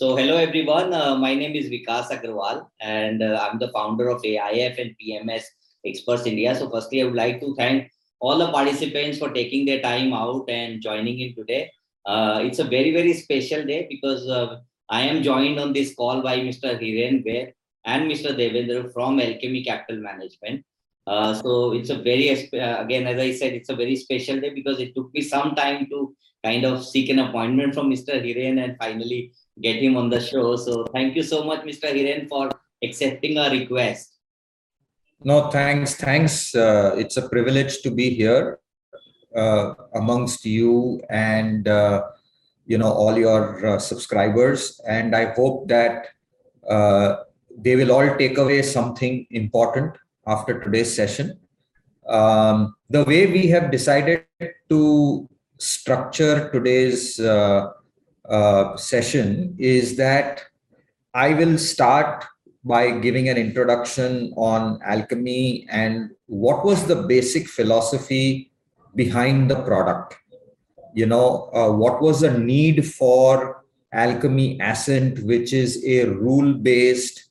So hello everyone, my name is Vikas Agrawal and I'm the founder of AIF and PMS Experts India. So firstly, I would like to thank all the participants for taking their time out and joining in today. It's a very, very special day because I am joined on this call by Mr. Hiren Ved and Mr. Deven Ved from Alchemy Capital Management. So it's a very, again, as I said, it's a very special day because it took me some time to kind of seek an appointment from Mr. Hiren and finally get him on the show. So thank you so much, Mr. Hiren, for accepting our request. No, thanks. It's a privilege to be here amongst you and, all your subscribers. And I hope that they will all take away something important after today's session. The way we have decided to structure today's session is that I will start by giving an introduction on Alchemy and what was the basic philosophy behind the product. What was the need for Alchemy Ascent, which is a rule-based,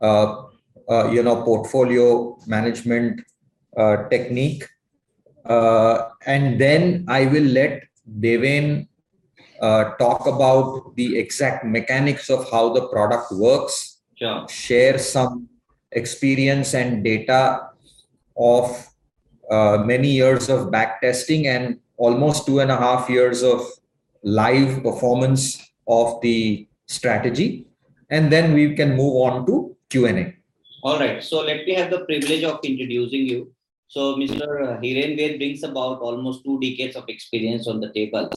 portfolio management technique. And then I will let Deven talk about the exact mechanics of how the product works. Sure. Share some experience and data of many years of back testing and almost 2.5 years of live performance of the strategy. And then we can move on to Q&A. All right. So let me have the privilege of introducing you. So Mr. Hiren Ved brings about almost 2 decades of experience on the table.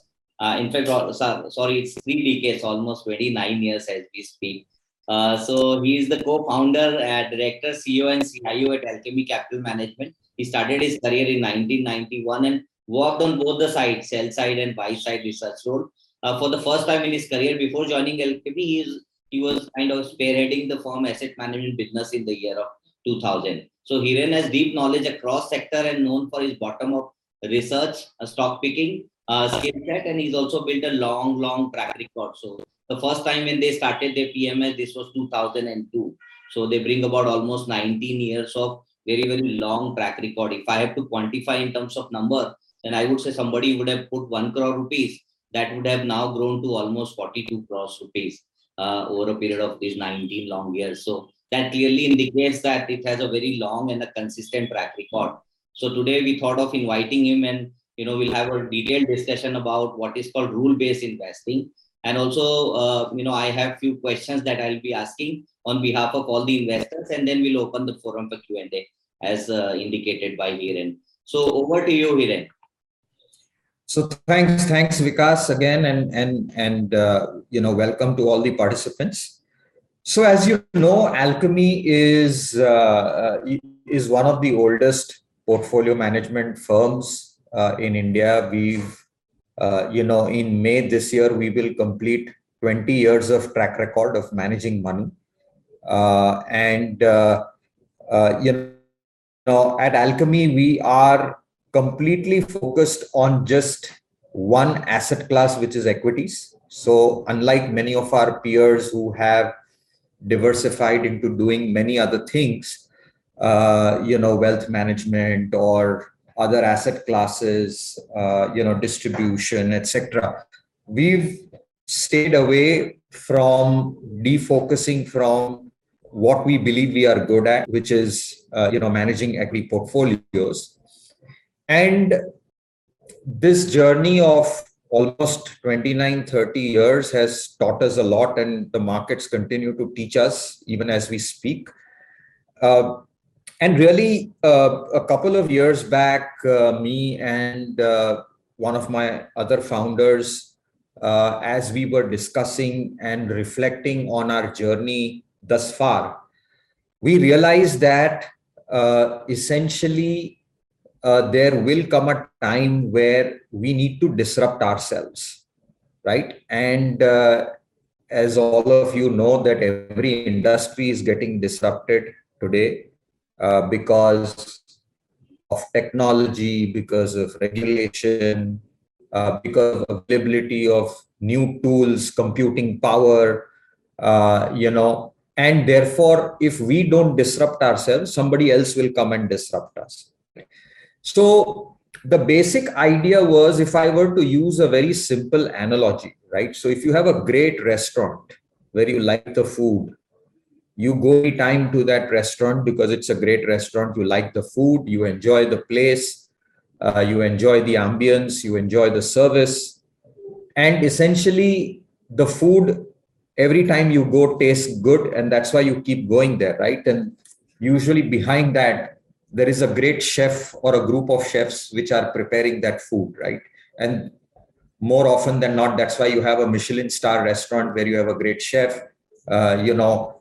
In fact, it's 3 decades, almost 29 years as we speak. So he is the co-founder, director, CEO and CIO at Alchemy Capital Management. He started his career in 1991 and worked on both the sides, sell side and buy side research role. For the first time in his career, before joining Alchemy, he was kind of spearheading the firm asset management business in the year of 2000. So Hiren has deep knowledge across sector and known for his bottom-up research, stock picking, skill set, and he's also built a long track record. So the first time when they started their PMS, this was 2002. So they bring about almost 19 years of very, very long track record. If I have to quantify in terms of number, then I would say somebody would have put 1 crore rupees. That would have now grown to almost 42 crore rupees over a period of these 19 long years. So that clearly indicates that it has a very long and a consistent track record. So today we thought of inviting him and, we'll have a detailed discussion about what is called rule-based investing. And also, I have few questions that I'll be asking on behalf of all the investors, and then we'll open the forum for Q&A as indicated by Hiren. So over to you, Hiren. So thanks Vikas again, and welcome to all the participants. So as you know, Alchemy is one of the oldest portfolio management firms in India. We've in May this year, we will complete 20 years of track record of managing money. At Alchemy, we are completely focused on just one asset class, which is equities. So unlike many of our peers who have diversified into doing many other things, wealth management or other asset classes, distribution, etc. We've stayed away from defocusing from what we believe we are good at, which is, managing equity portfolios. And this journey of almost 29, 30 years has taught us a lot, and the markets continue to teach us even as we speak. And really, a couple of years back, me and one of my other founders, as we were discussing and reflecting on our journey thus far, we realized that essentially there will come a time where we need to disrupt ourselves, right? And as all of you know, that every industry is getting disrupted today. Because of technology, because of regulation, because of availability of new tools, computing power, and therefore if we don't disrupt ourselves, somebody else will come and disrupt us. So the basic idea was, if I were to use a very simple analogy, right? So if you have a great restaurant where you like the food, you go any time to that restaurant because it's a great restaurant, you like the food, you enjoy the place, you enjoy the ambience, you enjoy the service, and essentially the food every time you go tastes good, and that's why you keep going there, right? And usually behind that there is a great chef or a group of chefs which are preparing that food, right? And more often than not, that's why you have a Michelin star restaurant where you have a great chef,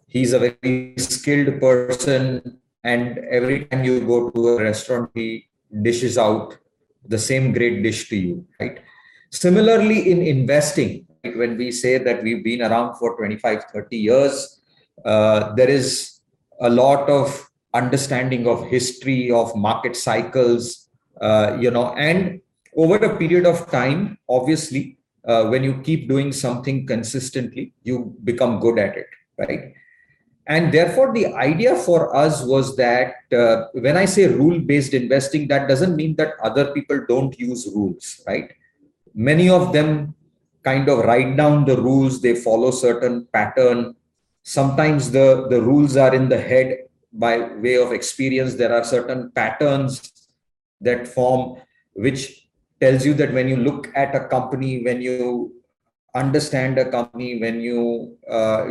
he's a very skilled person, and every time you go to a restaurant, he dishes out the same great dish to you, right? Similarly, in investing, right, when we say that we've been around for 25, 30 years, there is a lot of understanding of history, of market cycles, and over a period of time, obviously, when you keep doing something consistently, you become good at it, right? And therefore, the idea for us was that when I say rule-based investing, that doesn't mean that other people don't use rules, right? Many of them kind of write down the rules, they follow certain pattern. Sometimes the rules are in the head by way of experience. There are certain patterns that form, which tells you that when you look at a company, when you understand a company, when you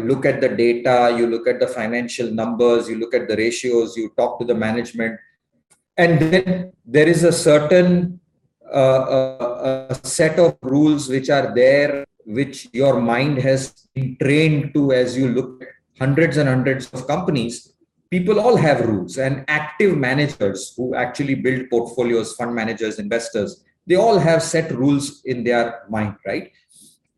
look at the data, you look at the financial numbers, you look at the ratios, you talk to the management, and then there is a certain a set of rules which are there, which your mind has been trained to. As you look at hundreds and hundreds of companies, people all have rules, and active managers who actually build portfolios, fund managers, investors, they all have set rules in their mind, right?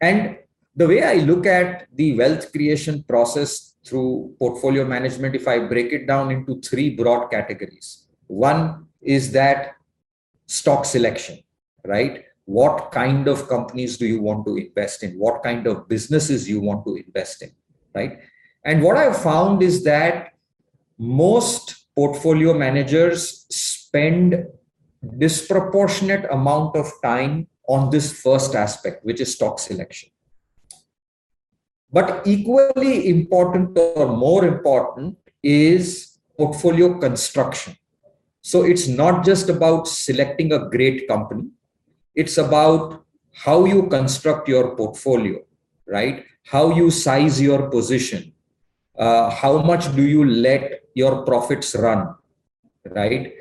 And the way I look at the wealth creation process through portfolio management, if I break it down into three broad categories, one is that stock selection, right? What kind of companies do you want to invest in? What kind of businesses you want to invest in, right? And what I've found is that most portfolio managers spend disproportionate amount of time on this first aspect, which is stock selection. But equally important or more important is portfolio construction. So it's not just about selecting a great company, it's about how you construct your portfolio, right? How you size your position, how much do you let your profits run, right?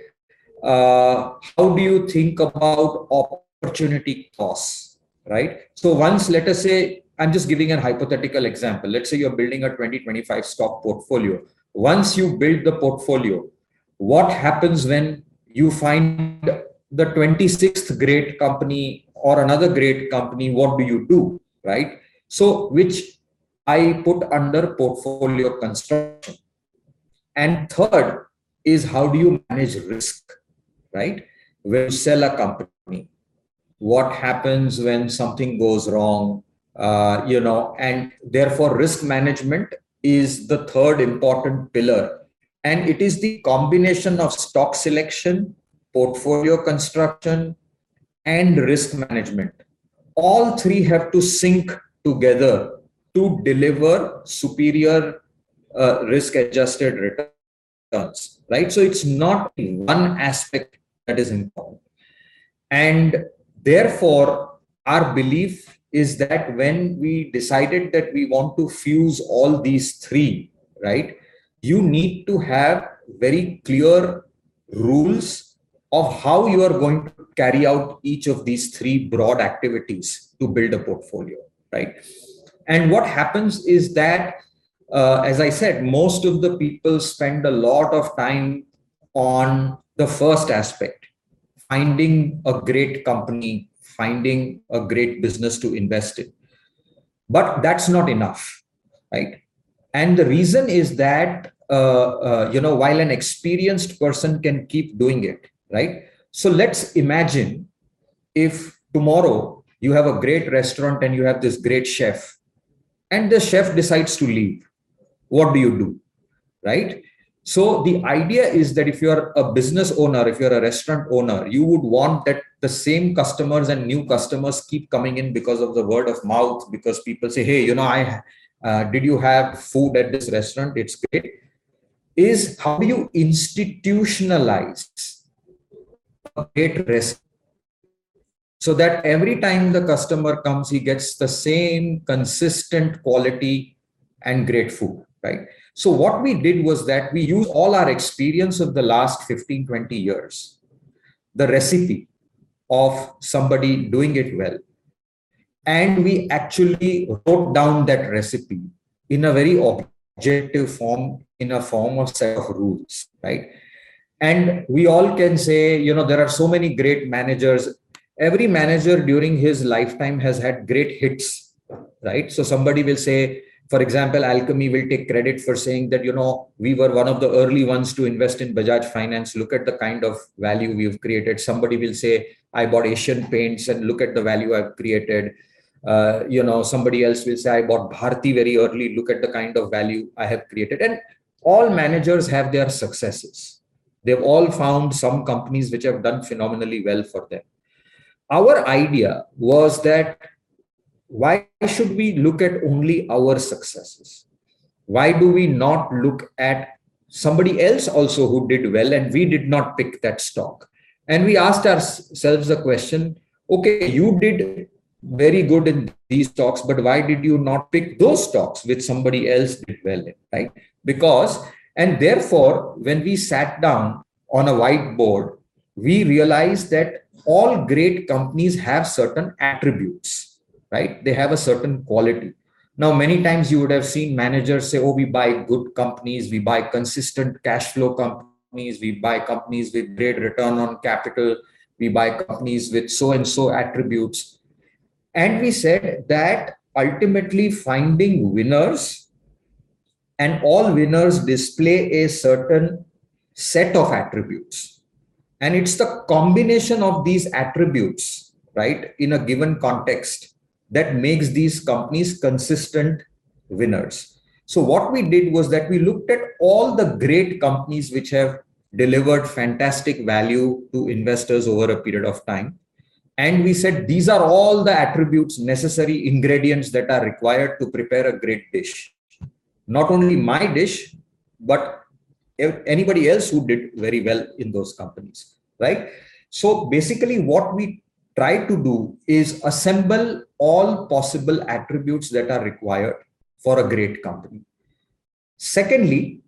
How do you think about opportunity costs, right? So once, let us say, I'm just giving a hypothetical example. Let's say you're building a 20-25 stock portfolio. Once you build the portfolio, what happens when you find the 26th great company or another great company? What do you do, right? So which I put under portfolio construction. And third is, how do you manage risk, right? When you sell a company, what happens when something goes wrong, and therefore risk management is the third important pillar. And it is the combination of stock selection, portfolio construction, and risk management. All three have to sync together to deliver superior risk-adjusted returns, right? So it's not one aspect that is important. And therefore, our belief is that when we decided that we want to fuse all these three, right, you need to have very clear rules of how you are going to carry out each of these three broad activities to build a portfolio, right? And what happens is that, as I said, most of the people spend a lot of time on the first aspect, finding a great company, finding a great business to invest in. But that's not enough, right? And the reason is that, while an experienced person can keep doing it, right? So let's imagine if tomorrow you have a great restaurant and you have this great chef, and the chef decides to leave, what do you do, right? So the idea is that if you're a business owner, if you're a restaurant owner, you would want that the same customers and new customers keep coming in because of the word of mouth, because people say, hey, you know, did you have food at this restaurant? It's great. Is how do you institutionalize a great restaurant so that every time the customer comes, he gets the same consistent quality and great food, right? So what we did was that we used all our experience of the last 15, 20 years, the recipe of somebody doing it well. And we actually wrote down that recipe in a very objective form, in a form of set of rules, right? And we all can say, you know, there are so many great managers. Every manager during his lifetime has had great hits, right? So somebody will say, for example, Alchemy will take credit for saying that, you know, we were one of the early ones to invest in Bajaj Finance. Look at the kind of value we've created. Somebody will say, I bought Asian Paints and look at the value I've created. You know, somebody else will say, I bought Bharti very early. Look at the kind of value I have created. And all managers have their successes. They've all found some companies which have done phenomenally well for them. Our idea was that why should we look at only our successes? Why do we not look at somebody else also who did well and we did not pick that stock? And we asked ourselves the question, okay, you did very good in these stocks, but why did you not pick those stocks which somebody else did well in, right? Because, and therefore, when we sat down on a whiteboard, we realized that all great companies have certain attributes. Right? They have a certain quality. Now, many times you would have seen managers say, oh, we buy good companies, we buy consistent cash flow companies, we buy companies with great return on capital, we buy companies with so and so attributes. And we said that ultimately finding winners, and all winners display a certain set of attributes. And it's the combination of these attributes, right, in a given context, that makes these companies consistent winners. So what we did was that we looked at all the great companies which have delivered fantastic value to investors over a period of time. And we said, these are all the attributes, necessary ingredients that are required to prepare a great dish. Not only my dish, but anybody else who did very well in those companies, right? So basically what we try to do is assemble all possible attributes that are required for a great company. Secondly,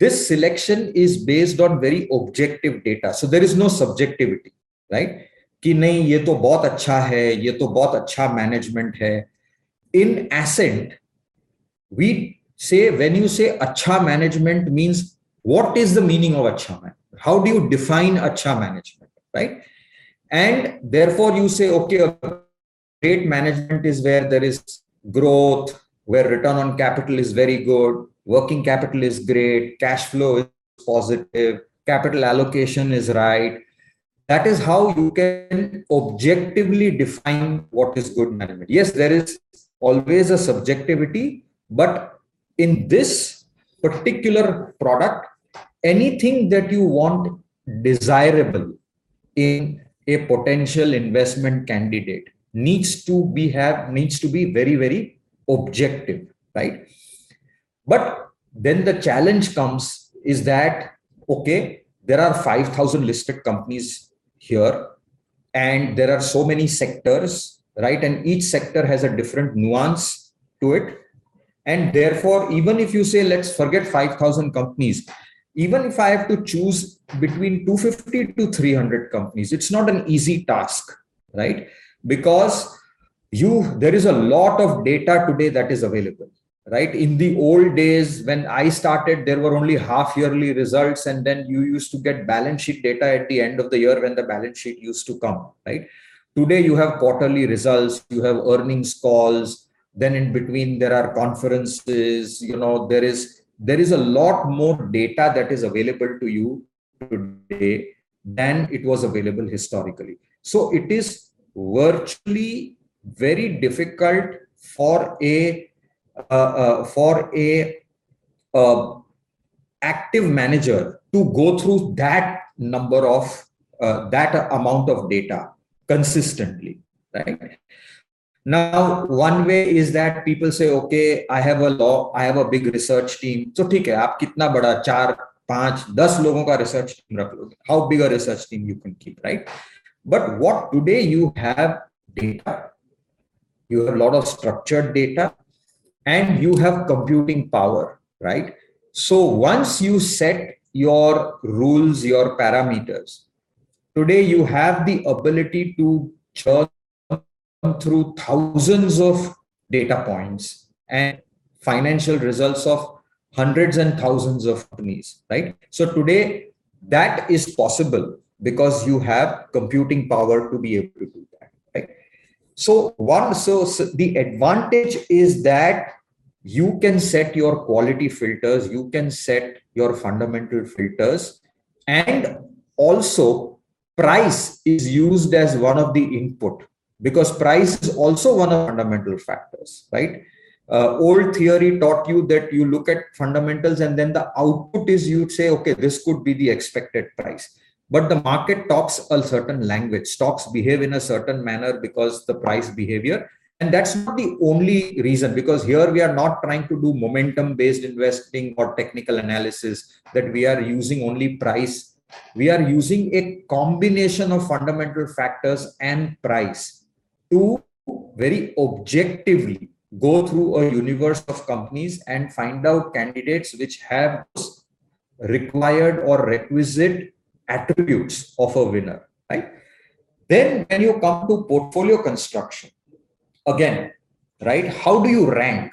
this selection is based on very objective data. So there is no subjectivity, right? Ki nahi, ye to bahut acha hai, ye to bahut acha management hai. In Ascent, we say, when you say acha management means, what is the meaning of acha management? How do you define acha management, right? And therefore you say, okay, great management is where there is growth, where return on capital is very good, working capital is great, cash flow is positive, capital allocation is right. That is how you can objectively define what is good management. Yes, there is always a subjectivity, but in this particular product, anything that you want desirable in a potential investment candidate needs to be very, very objective, right? But then the challenge comes is that, okay, there are 5,000 listed companies here, and there are so many sectors, right? And each sector has a different nuance to it. And therefore, even if you say, let's forget 5,000 companies, even if I have to choose between 250 to 300 companies, it's not an easy task, right? Because there is a lot of data today that is available, right? In the old days, when I started, there were only half-yearly results, and then you used to get balance sheet data at the end of the year when the balance sheet used to come, right? Today, you have quarterly results, you have earnings calls, then in between there are conferences, you know, there is a lot more data that is available to you today than it was available historically. So it is virtually very difficult for a for a active manager to go through that number of that amount of data consistently, right? Now, one way is that people say, okay, I have a big research team. So, okay, aap kitna bada, 4, 5, 10 logon ka research team rakh loge. How big a research team you can keep, right? But what today you have data, you have a lot of structured data, and you have computing power, right? So once you set your rules, your parameters, today you have the ability to churn through thousands of data points and financial results of hundreds and thousands of companies, right? So today that is possible because you have computing power to be able to do that, right? So the advantage is that you can set your quality filters, you can set your fundamental filters, and also price is used as one of the input, because price is also one of fundamental factors, right? Old theory taught you that you look at fundamentals and then the output is, you'd say, okay, this could be the expected price. But the market talks a certain language. Stocks behave in a certain manner because the price behavior. And that's not the only reason, because here we are not trying to do momentum-based investing or technical analysis that we are using only price. We are using a combination of fundamental factors and price to very objectively go through a universe of companies and find out candidates which have required or requisite attributes of a winner, right? Then when you come to portfolio construction, again, right, how do you rank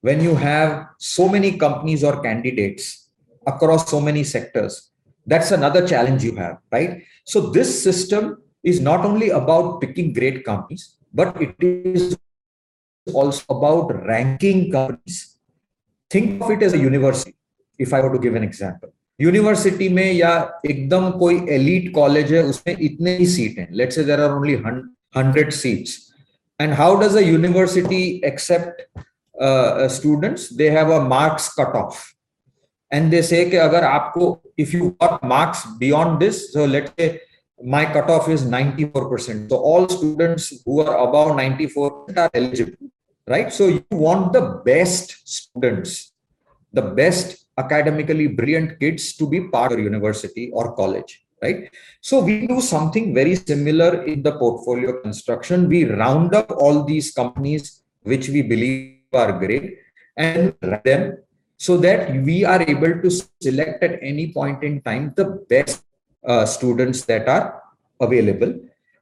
when you have so many companies or candidates across so many sectors? That's another challenge you have, right? So this system is not only about picking great companies, but it is also about ranking companies. Think of it as a university. If I were to give an example, university mein ya ekdam koi elite college hai, usme itne hi seat hai. Let's say there are only 100 seats. And how does a university accept students? They have a marks cutoff. And they say, ke agar aapko, if you got marks beyond this, so let's say my cutoff is 94%. So all students who are above 94% are eligible, right? So you want the best students, the best academically brilliant kids to be part of your university or college, right? So we do something very similar in the portfolio construction. We round up all these companies which we believe are great and rank them so that we are able to select at any point in time the best students that are available.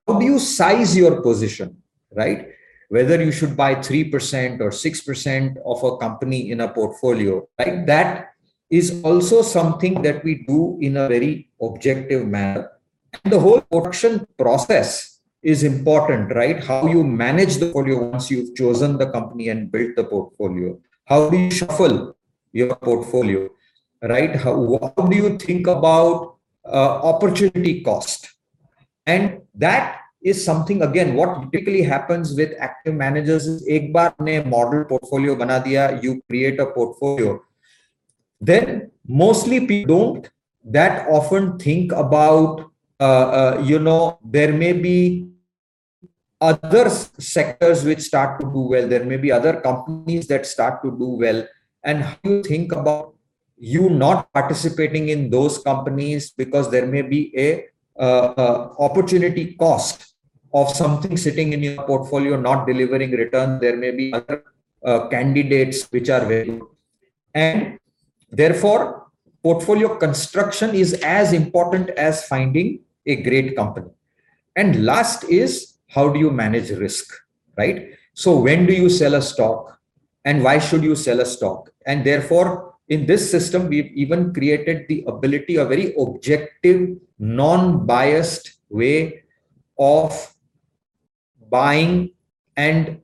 How do you size your position, right? Whether you should buy 3% or 6% of a company in a portfolio, right? That is also something that we do in a very objective manner. And the whole production process is important, right? How you manage the portfolio once you've chosen the company and built the portfolio. How do you shuffle your portfolio, right? How do you think about opportunity cost? And that is something, again, what typically happens with active managers is ek baar ne model portfolio bana diya, you create a portfolio. Then mostly people don't that often think about, there may be other sectors which start to do well. There may be other companies that start to do well. And how do you think about you not participating in those companies because there may be a opportunity cost of something sitting in your portfolio not delivering return. There may be other candidates which are very good. And therefore, portfolio construction is as important as finding a great company. And last is, how do you manage risk, right? So when do you sell a stock and why should you sell a stock? And therefore, in this system, we've even created the ability, a very objective, non-biased way of buying and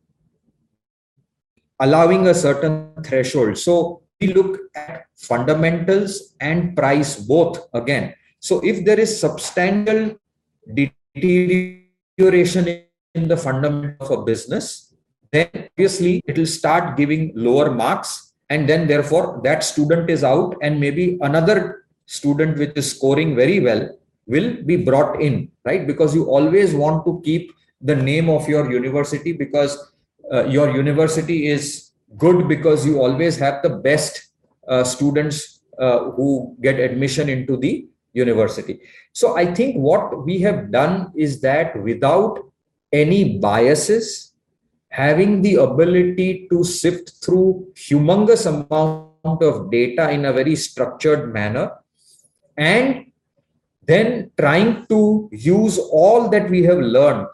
allowing a certain threshold. So we look at fundamentals and price both again. So if there is substantial deterioration in the fundamentals of a business, then obviously it will start giving lower marks, and then therefore that student is out, and maybe another student which is scoring very well will be brought in, right? Because you always want to keep the name of your university, because your university is good because you always have the best students who get admission into the university. So I think what we have done is that without any biases, having the ability to sift through humongous amount of data in a very structured manner, and then trying to use all that we have learned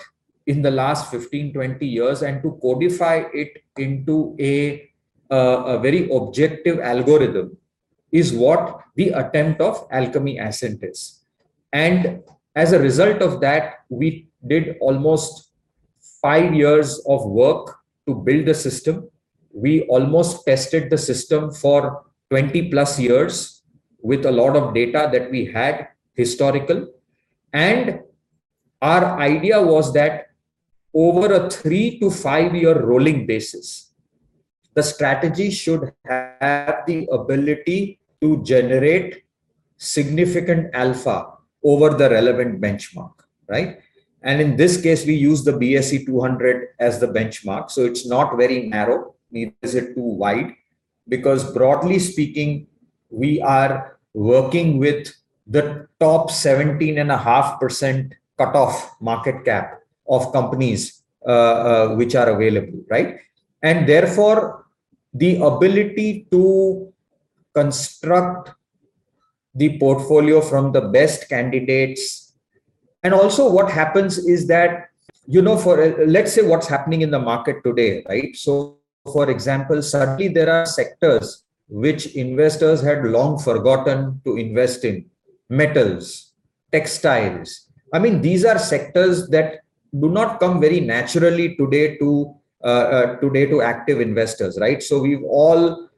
in the last 15-20 years and to codify it into a very objective algorithm is what the attempt of Alchemy Ascent is. And as a result of that, we did almost 5 years of work to build the system. We almost tested the system for 20 plus years with a lot of data that we had historical. And our idea was that over a 3 to 5 year rolling basis, the strategy should have the ability to generate significant alpha over the relevant benchmark, right? And in this case, we use the BSE 200 as the benchmark. So it's not very narrow, neither is it too wide, because broadly speaking, we are working with the top 17.5% cutoff market cap of companies which are available, right? And therefore, the ability to construct the portfolio from the best candidates. And also what happens is that, you know, for let's say what's happening in the market today, right? So for example, suddenly there are sectors which investors had long forgotten to invest in. Metals, textiles. I mean, these are sectors that do not come very naturally today to active investors, right? So we've all,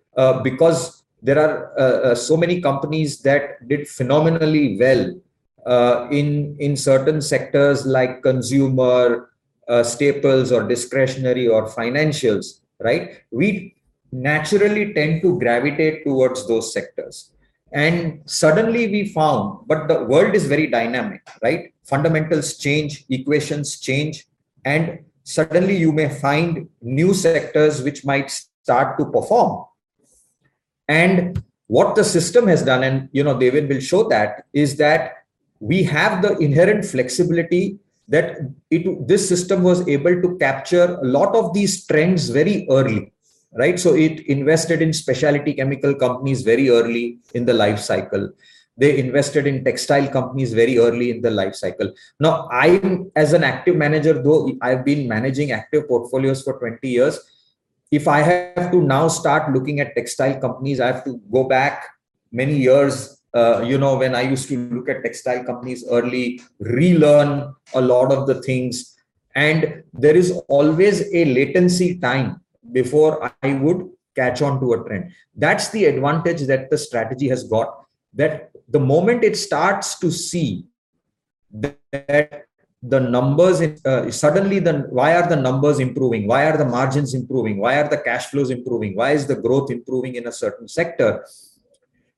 because there are so many companies that did phenomenally well in certain sectors like consumer, staples or discretionary or financials, right? We naturally tend to gravitate towards those sectors. And suddenly we found, but the world is very dynamic, right? Fundamentals change, equations change, and suddenly you may find new sectors which might start to perform. And what the system has done, and you know, Deven will show that, is that we have the inherent flexibility that this system was able to capture a lot of these trends very early, right? So it invested in specialty chemical companies very early in the life cycle. They invested in textile companies very early in the life cycle. Now, I'm as an active manager, though I've been managing active portfolios for 20 years, if I have to now start looking at textile companies, I have to go back many years, when I used to look at textile companies early, relearn a lot of the things. And there is always a latency time before I would catch on to a trend. That's the advantage that the strategy has got, that the moment it starts to see that the numbers, suddenly why are the numbers improving? Why are the margins improving? Why are the cash flows improving? Why is the growth improving in a certain sector?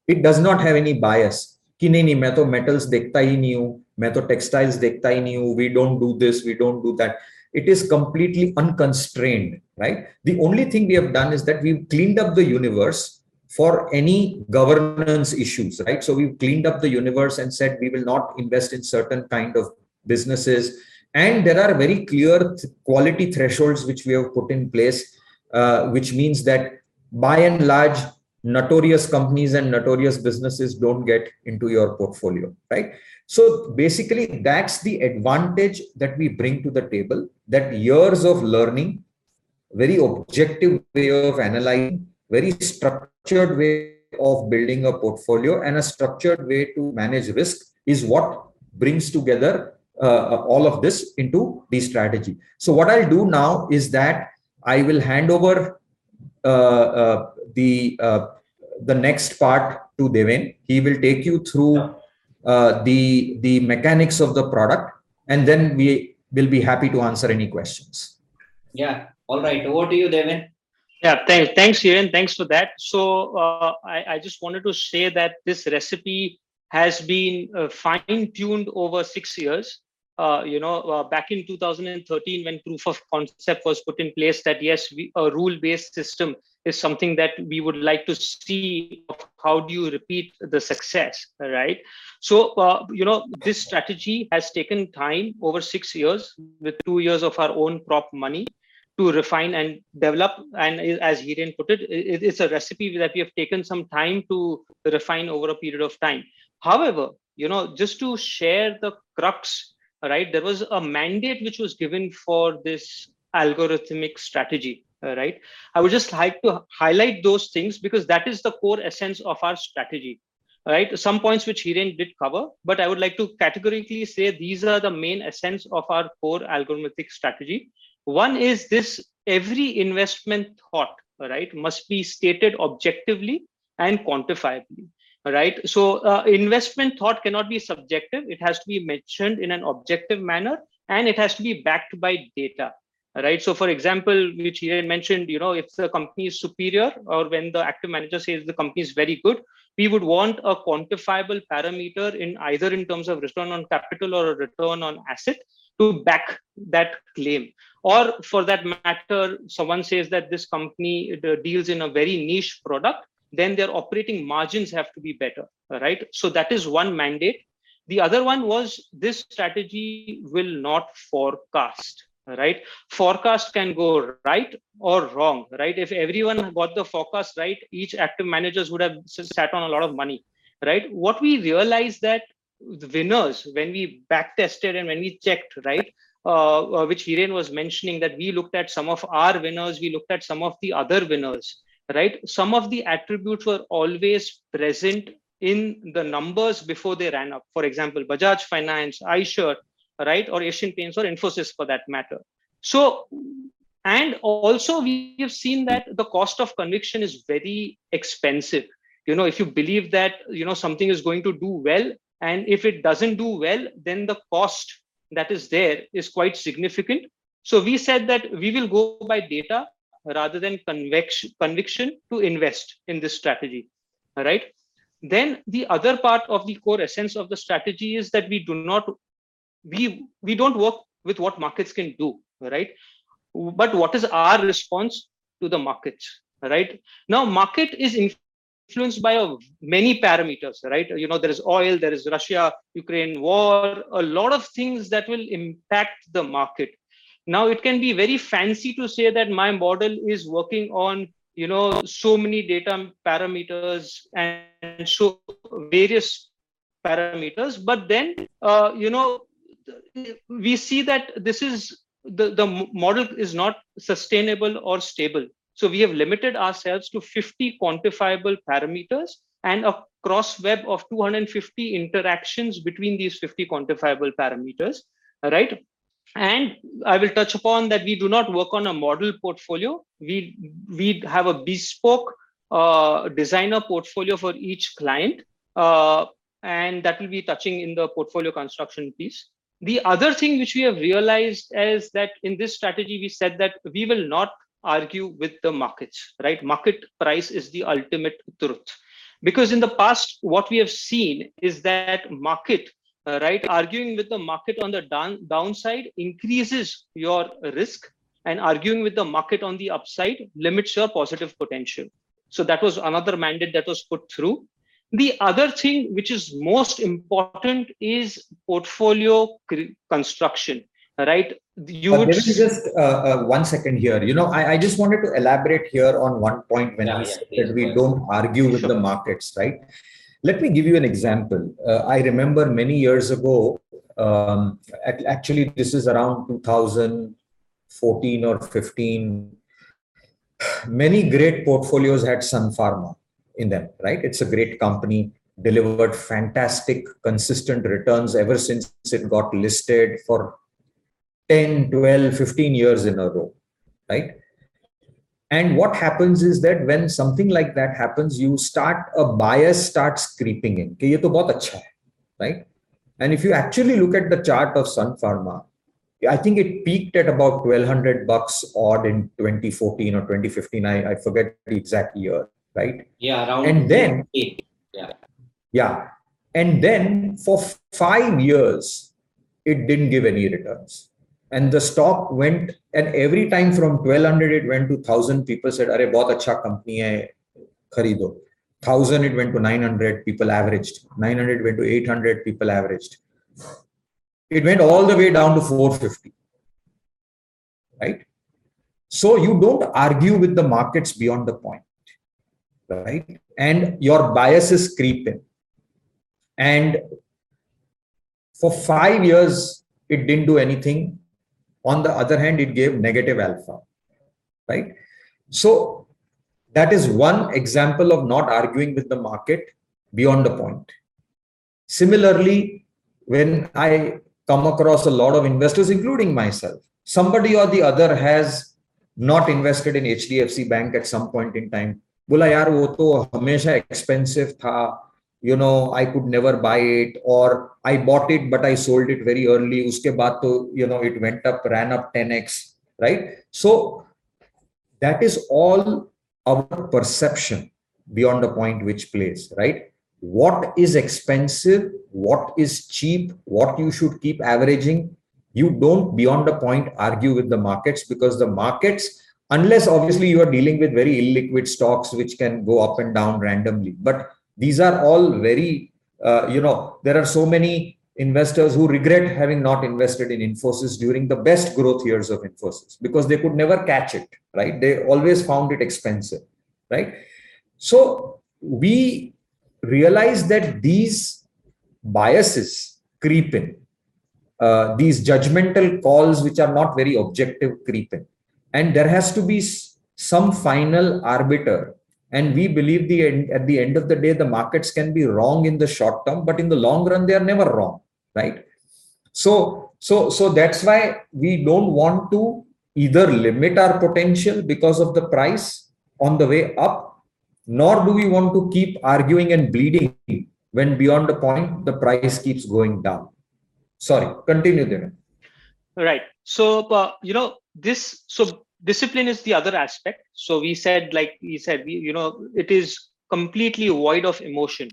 It does not have any bias. Ki nahi nahi, main to metals dekhta hi nahi hu, main to textiles dekhta hi nahi hu, we don't do this, we don't do that. It is completely unconstrained, right? The only thing we have done is that we've cleaned up the universe for any governance issues, right? So we've cleaned up the universe and said we will not invest in certain kind of businesses, and there are very clear quality thresholds which we have put in place, which means that by and large notorious companies and notorious businesses don't get into your portfolio, right? So basically that's the advantage that we bring to the table, that years of learning, very objective way of analyzing, very structured way of building a portfolio, and a structured way to manage risk is what brings together all of this into the strategy. So what I'll do now is that I will hand over the next part to Deven. He will take you through the mechanics of the product, and then we will be happy to answer any questions. Yeah, All right, over to you, Deven. Yeah, thanks, Hiren. Thanks for that. So I just wanted to say that this recipe has been fine-tuned over 6 years. Back in 2013, when proof of concept was put in place, that yes, a rule-based system is something that we would like to see. How do you repeat the success, right? So, this strategy has taken time over 6 years, with 2 years of our own prop money, to refine and develop. And as Hiren put it, it's a recipe that we have taken some time to refine over a period of time. However, just to share the crux, right, there was a mandate which was given for this algorithmic strategy, right? I would just like to highlight those things because that is the core essence of our strategy, right? Some points which Hiren did cover, but I would like to categorically say these are the main essence of our core algorithmic strategy. One is this: every investment thought, right, must be stated objectively and quantifiably, right? So investment thought cannot be subjective. It has to be mentioned in an objective manner, and it has to be backed by data, right? So for example, which Hiren mentioned, if the company is superior, or when the active manager says the company is very good, we would want a quantifiable parameter in either in terms of return on capital or a return on asset to back that claim. Or for that matter, someone says that this company deals in a very niche product, then their operating margins have to be better, right? So that is one mandate. The other one was this strategy will not forecast, right? Forecast can go right or wrong, right? If everyone got the forecast right, each active managers would have sat on a lot of money, right? What we realized that the winners, when we back-tested and when we checked, right, which Hiren was mentioning, that we looked at some of our winners, we looked at some of the other winners, right? Some of the attributes were always present in the numbers before they ran up. For example, Bajaj Finance, iShirt, right, or Asian Paints, or Infosys for that matter. So, and also we have seen that the cost of conviction is very expensive. If you believe that, something is going to do well, and if it doesn't do well, then the cost that is there is quite significant. So we said that we will go by data rather than conviction to invest in this strategy. All right. Then the other part of the core essence of the strategy is that we don't work with what markets can do, right? But what is our response to the markets, right? Now, market is influenced by many parameters, right? There is oil, there is Russia, Ukraine war, a lot of things that will impact the market. Now, it can be very fancy to say that my model is working on, so many data parameters and so various parameters. But then, we see that this is the model is not sustainable or stable. So we have limited ourselves to 50 quantifiable parameters and a cross web of 250 interactions between these 50 quantifiable parameters, right? And I will touch upon that we do not work on a model portfolio. We have a bespoke designer portfolio for each client, and that will be touching in the portfolio construction piece. The other thing which we have realized is that in this strategy, we said that we will not argue with the markets, right? Market price is the ultimate truth. Because in the past, what we have seen is that market, right, arguing with the market on the downside increases your risk, and arguing with the market on the upside limits your positive potential. So that was another mandate that was put through. The other thing which is most important is portfolio construction. Right. You would just one second here. I just wanted to elaborate here on one point when we don't argue with the markets, right? Let me give you an example. I remember many years ago, actually, this is around 2014 or 15. Many great portfolios had Sun Pharma in them, right? It's a great company. Delivered fantastic, consistent returns ever since it got listed for 10, 12, 15 years in a row, right? And what happens is that when something like that happens, a bias starts creeping in. Ki ye to bahut acha hai, right? And if you actually look at the chart of Sun Pharma, I think it peaked at about $1,200 odd in 2014 or 2015. I forget the exact year, right? Yeah, around. And then, yeah. And then for 5 years, it didn't give any returns. And the stock went, and every time from 1,200, it went to 1,000. People said, "Arey, bahut acha company hai, kharido." 1,000, it went to 900. People averaged. 900 went to 800. People averaged. It went all the way down to 450, right? So you don't argue with the markets beyond the point, right? And your biases creep in. And for 5 years, it didn't do anything. On the other hand, it gave negative alpha, right? So that is one example of not arguing with the market beyond the point. Similarly, when I come across a lot of investors, including myself, somebody or the other has not invested in HDFC Bank at some point in time. Bola yaar, wo to hamesha expensive tha. You know, I could never buy it, or I bought it, but I sold it very early. Uske baad to, you know, it went up, ran up 10x, right? So that is all our perception beyond the point which plays, right? What is expensive, what is cheap, what you should keep averaging. You don't beyond the point argue with the markets, because the markets, unless obviously you are dealing with very illiquid stocks, which can go up and down randomly. But these are all very, there are so many investors who regret having not invested in Infosys during the best growth years of Infosys, because they could never catch it, right? They always found it expensive, right? So we realize that these biases creep in, these judgmental calls, which are not very objective, creep in, and there has to be some final arbiter. And we believe at the end of the day, the markets can be wrong in the short term, but in the long run, they are never wrong, right? So that's why we don't want to either limit our potential because of the price on the way up, nor do we want to keep arguing and bleeding when beyond the point, the price keeps going down. Sorry, continue, Deven. Right. So, discipline is the other aspect. So we said, it is completely void of emotion.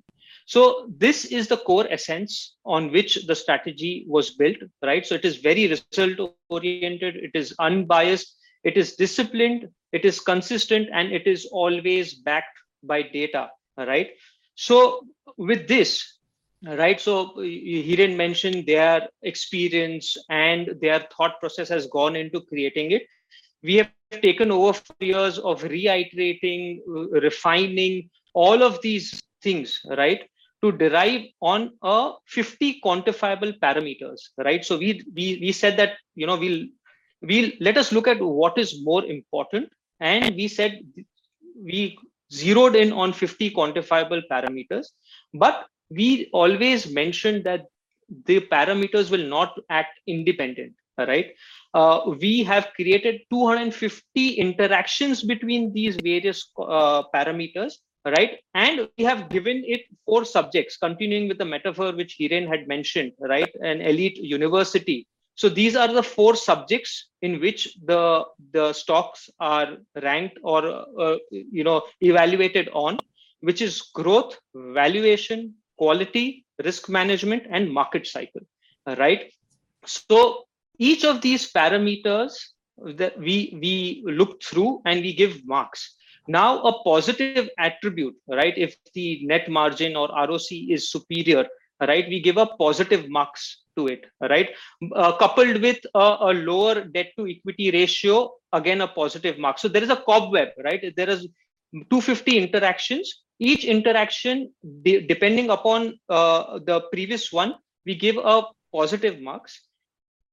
So this is the core essence on which the strategy was built, right? So it is very result oriented. It is unbiased. It is disciplined. It is consistent, and it is always backed by data, right? So with this, right? So Hiren mentioned their experience and their thought process has gone into creating it. We have taken over 4 years of reiterating, refining all of these things, right, to derive on 50 quantifiable parameters, right? So we said that, we'll let us look at what is more important. And we said we zeroed in on 50 quantifiable parameters, but we always mentioned that the parameters will not act independent, right? We have created 250 interactions between these various parameters, right? And we have given it 4 subjects, continuing with the metaphor which Hiren had mentioned, right? An elite university. So these are the 4 subjects in which the stocks are ranked or, evaluated on, which is growth, valuation, quality, risk management, and market cycle, right? So each of these parameters that we look through and we give marks. Now, a positive attribute, right? If the net margin or ROC is superior, right? We give a positive marks to it, right? Coupled with a lower debt to equity ratio, again, a positive mark. So there is a cobweb, right? There is 250 interactions. Each interaction, depending upon the previous one, we give a positive marks.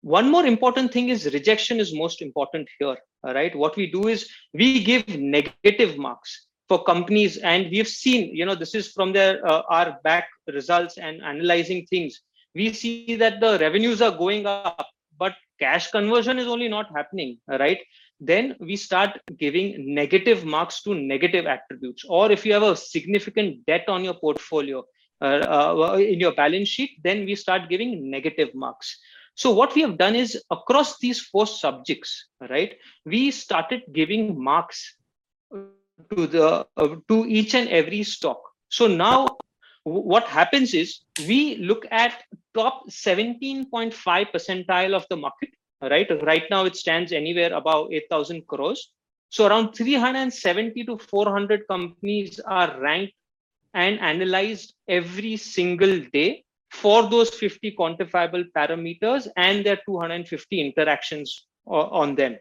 One more important thing is rejection is most important here, right? What we do is we give negative marks for companies, and we've seen, this is from their our back results and analyzing things. We see that the revenues are going up, but cash conversion is only not happening, right? Then we start giving negative marks to negative attributes. Or if you have a significant debt on your portfolio in your balance sheet, then we start giving negative marks. So what we have done is across these four subjects, right, we started giving marks to the to each and every stock. So now what happens is we look at top 17.5 percentile of the market, right? Right now it stands anywhere above 8,000 crores. So around 370 to 400 companies are ranked and analyzed every single day for those 50 quantifiable parameters and their 250 interactions on them.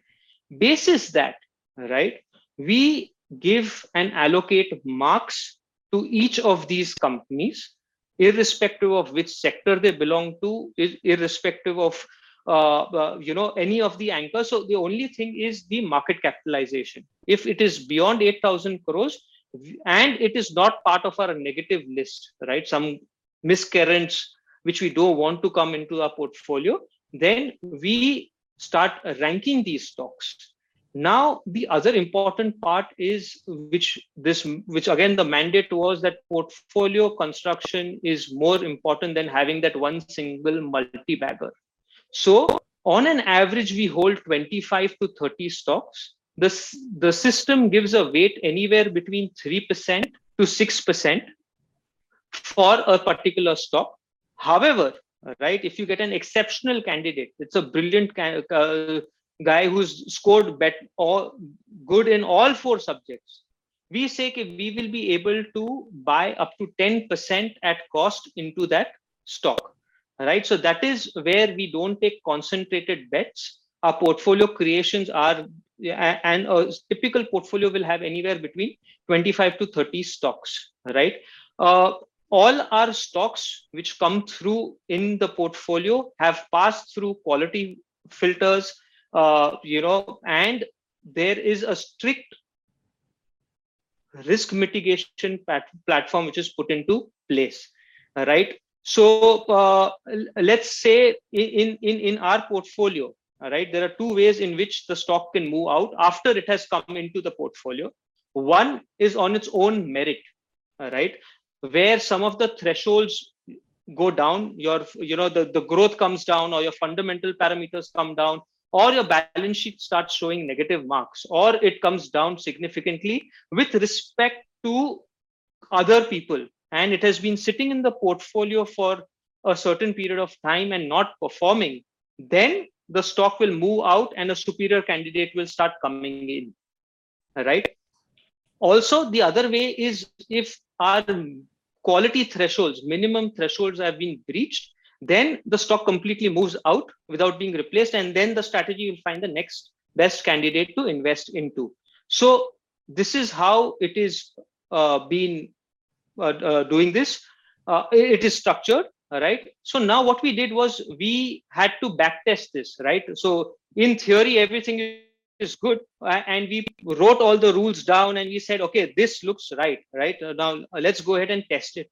Basis that, right, we give and allocate marks to each of these companies, irrespective of which sector they belong to, irrespective of any of the anchors. So the only thing is the market capitalization. If it is beyond 8,000 crores and it is not part of our negative list, right, some miscurrents which we don't want to come into our portfolio, then we start ranking these stocks. Now, the other important part is which again, the mandate was that portfolio construction is more important than having that one single multi-bagger. So on an average, we hold 25 to 30 stocks. The system gives a weight anywhere between 3% to 6% for a particular stock. However, right, if you get an exceptional candidate, it's a brilliant guy who's scored good in all four subjects, we say we will be able to buy up to 10% at cost into that stock, right? So that is where we don't take concentrated bets. Our portfolio creations are, and a typical portfolio will have anywhere between 25 to 30 stocks, right? All our stocks which come through in the portfolio have passed through quality filters, and there is a strict risk mitigation platform which is put into place, right? So let's say in our portfolio, right, there are two ways in which the stock can move out after it has come into the portfolio. One is on its own merit, right, where some of the thresholds go down, the growth comes down, or your fundamental parameters come down, or your balance sheet starts showing negative marks, or it comes down significantly with respect to other people, and it has been sitting in the portfolio for a certain period of time and not performing, then the stock will move out and a superior candidate will start coming in, right? Also, the other way is if our quality thresholds, minimum thresholds have been breached, then the stock completely moves out without being replaced, and then the strategy will find the next best candidate to invest into. So this is how it is doing this. It is structured, right? So now what we did was we had to backtest this, right? So in theory, everything is good, and we wrote all the rules down and we said, okay, this looks right? Now let's go ahead and test it.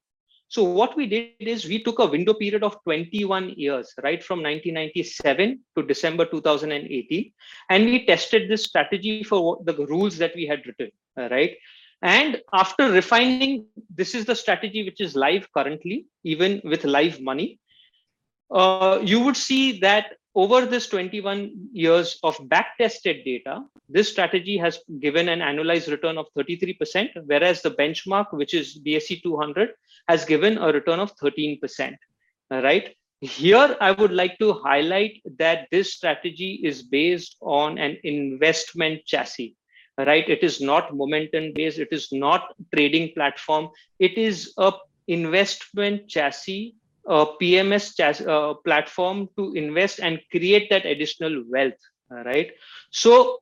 So what we did is we took a window period of 21 years, right, from 1997 to December 2018, and we tested this strategy for the rules that we had written, right? And after refining, this is the strategy which is live currently, even with live money. You would see that over this 21 years of back-tested data, this strategy has given an annualized return of 33%, whereas the benchmark, which is BSE 200, has given a return of 13%, right? Here, I would like to highlight that this strategy is based on an investment chassis, right? It is not momentum-based. It is not trading platform. It is an investment chassis, a PMS platform to invest and create that additional wealth, right? So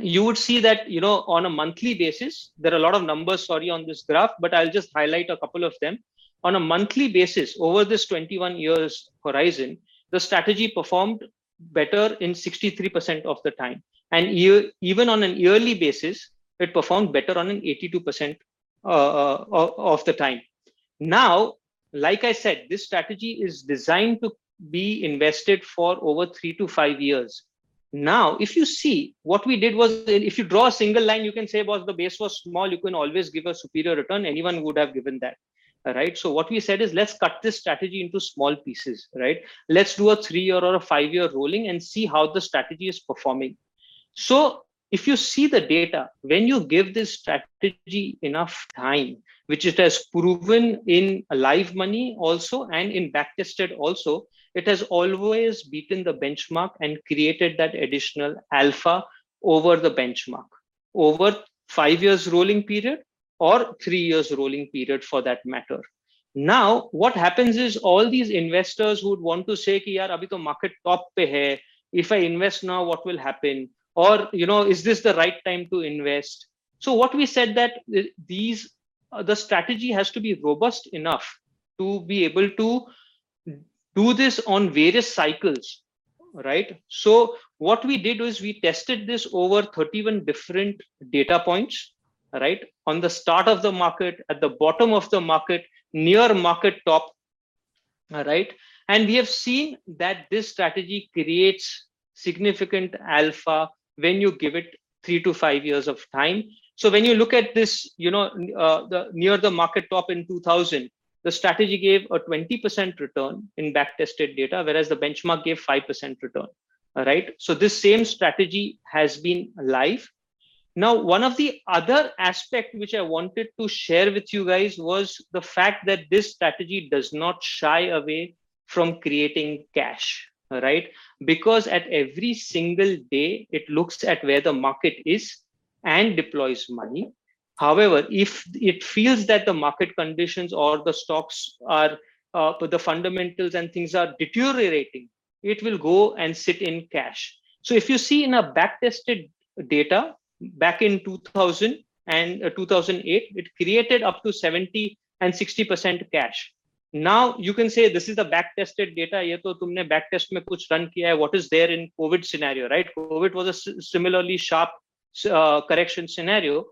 you would see that, on a monthly basis, there are a lot of numbers, on this graph, but I'll just highlight a couple of them. On a monthly basis, over this 21 years horizon, the strategy performed better in 63% of the time. And even on an yearly basis, it performed better on an 82% of the time. Now, like I said, this strategy is designed to be invested for over 3 to 5 years. Now, if you see, what we did was, if you draw a single line, you can say, boss, the base was small, you can always give a superior return. Anyone would have given that. right? So what we said is, let's cut this strategy into small pieces, right? Let's do a 3-year or a 5-year rolling and see how the strategy is performing. So if you see the data, when you give this strategy enough time, which it has proven in live money also and in backtested also, it has always beaten the benchmark and created that additional alpha over the benchmark, over 5 years rolling period or 3 years rolling period for that matter. Now, what happens is all these investors who would want to say, ki, yaar, abhi to market top pe hai. If I invest now, what will happen? Or, you know, is this the right time to invest? So what we said that these, the strategy has to be robust enough to be able to do this on various cycles, right? So what we did was we tested this over 31 different data points, right? On the start of the market, at the bottom of the market, near market top, right? And we have seen that this strategy creates significant alpha when you give it 3 to 5 years of time. So when you look at this, you know, near the market top in 2000, the strategy gave a 20% return in back-tested data, whereas the benchmark gave 5% return, all right? So this same strategy has been live. Now, one of the other aspect which I wanted to share with you guys was the fact that this strategy does not shy away from creating cash, all right? Because at every single day, it looks at where the market is and deploys money. However, if it feels that the market conditions or the stocks are, the fundamentals and things are deteriorating, it will go and sit in cash. So if you see in a backtested data back in 2000 and 2008, it created up to 70 and 60% cash. Now you can say this is the backtested data. Ye to tumne backtest mein kuch run kiya hai. What is there in COVID scenario, right? COVID was a similarly sharp correction scenario.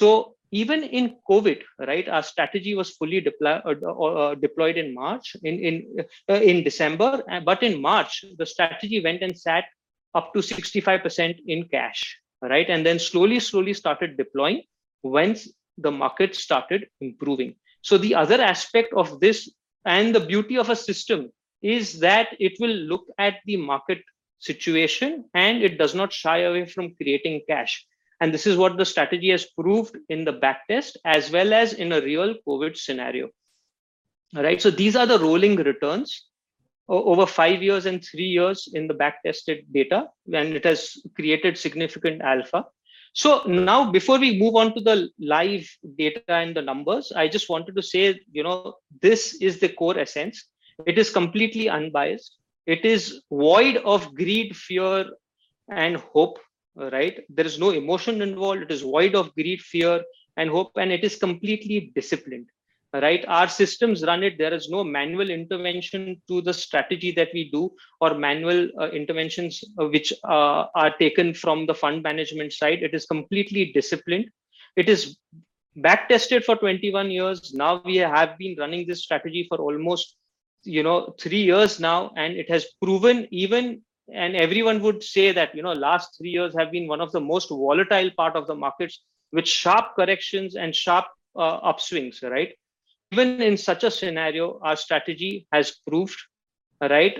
So even in COVID, right, our strategy was fully deployed in March, in December, but in March, the strategy went and sat up to 65% in cash, right? And then slowly started deploying once the market started improving. So the other aspect of this and the beauty of a system is that it will look at the market situation and it does not shy away from creating cash. And this is what the strategy has proved in the backtest as well as in a real COVID scenario. All right. So these are the rolling returns over 5 years and 3 years in the backtested data, and it has created significant alpha. So now, before we move on to the live data and the numbers, I just wanted to say, you know, this is the core essence. It is completely unbiased. It is void of greed, fear, and hope. Right? There is no emotion involved. It is void of greed, fear, and hope, and it is completely disciplined, right? Our systems run it. There is no manual intervention to the strategy that we do or manual interventions which are taken from the fund management side. It is completely disciplined. It is back-tested for 21 years. Now we have been running this strategy for almost, 3 years now, and it has proven even. And everyone would say that, last 3 years have been one of the most volatile part of the markets with sharp corrections and sharp upswings, right? Even in such a scenario, our strategy has proved, right?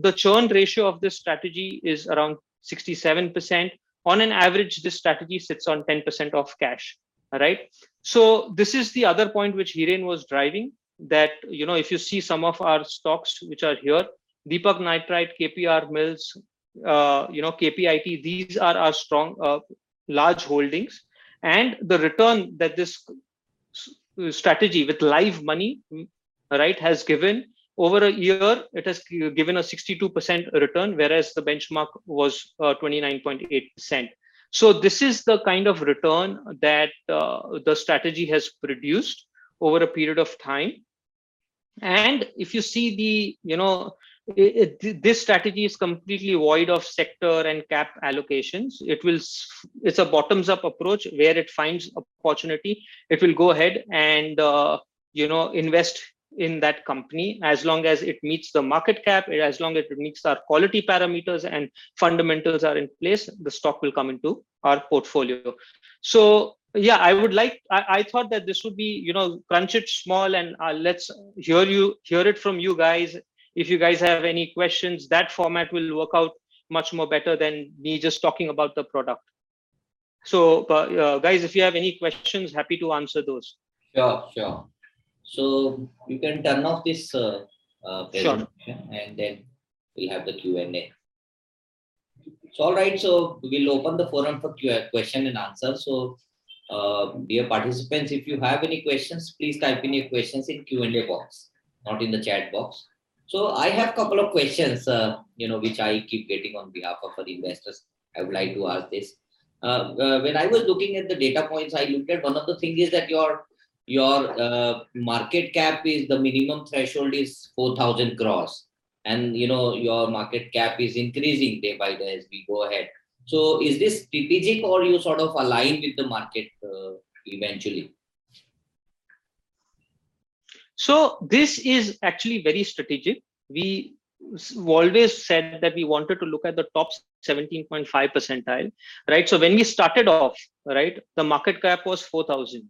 The churn ratio of this strategy is around 67%. On an average, this strategy sits on 10% of cash, right? So this is the other point which Hiren was driving that, if you see some of our stocks which are here, Deepak Nitrite, KPR Mills, KPIT, these are our strong, large holdings. And the return that this strategy with live money, right, has given over a year, it has given a 62% return, whereas the benchmark was 29.8%. So this is the kind of return that the strategy has produced over a period of time. And if you see the, this strategy is completely void of sector and cap allocations. It's a bottoms up approach where it finds opportunity. It will go ahead and, invest in that company as long as it meets the market cap, as long as it meets our quality parameters and fundamentals are in place, the stock will come into our portfolio. So Yeah, I would like, I thought that this would be, you know, crunch it small and let's hear it from you guys. If you guys have any questions, that format will work out much more better than me just talking about the product. So guys, if you have any questions, happy to answer those. Sure. So you can turn off this presentation and then we'll have the Q&A. So, all right, so we'll open the forum for question and answer. So dear participants, if you have any questions, please type in your questions in Q&A box, not in the chat box. So I have a couple of questions, which I keep getting on behalf of our investors. I would like to ask this. When I was looking at the data points, I looked at one of the things is that your market cap is the minimum threshold is 4,000 crores. And, your market cap is increasing day by day as we go ahead. So is this strategic or you sort of align with the market eventually? So this is actually very strategic. We always said that we wanted to look at the top 17.5 percentile, right? So when we started off, right, the market cap was 4,000.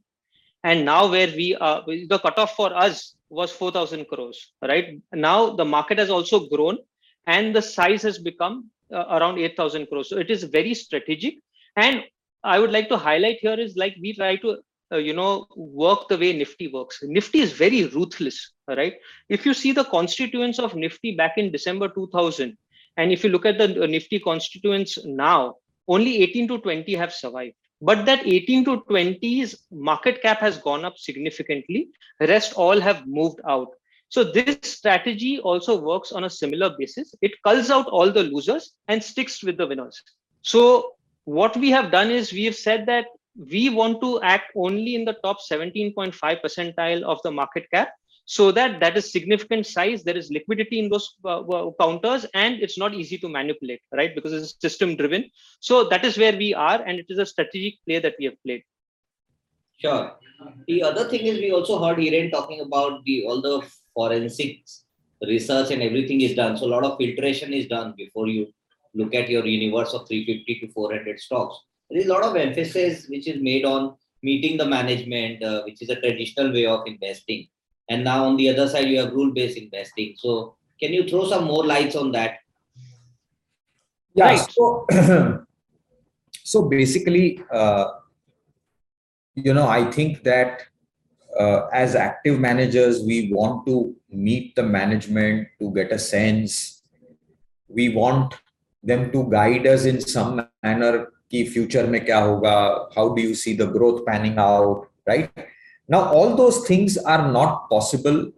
And now where we are, the cutoff for us was 4,000 crores, right? Now the market has also grown and the size has become around 8,000 crores. So it is very strategic. And I would like to highlight here is like we try to work the way Nifty works. Nifty is very ruthless, right? If you see the constituents of Nifty back in December 2000, and if you look at the Nifty constituents now, only 18 to 20 have survived. But that 18 to 20's market cap has gone up significantly. Rest all have moved out. So this strategy also works on a similar basis. It culls out all the losers and sticks with the winners. So what we have done is we have said that we want to act only in the top 17.5 percentile of the market cap so that that is significant size. There is liquidity in those counters and it's not easy to manipulate, right? Because it's system driven. So that is where we are. And it is a strategic play that we have played. Sure. The other thing is we also heard Hiren talking about all the forensics research and everything is done. So a lot of filtration is done before you look at your universe of 350 to 400 stocks. There is a lot of emphasis which is made on meeting the management, which is a traditional way of investing. And now on the other side, you have rule-based investing. So can you throw some more lights on that? Yeah, right. So basically, I think that as active managers, we want to meet the management to get a sense. We want them to guide us in some manner. Ki future mein kya hoga? How do you see the growth panning out, right? Now, all those things are not possible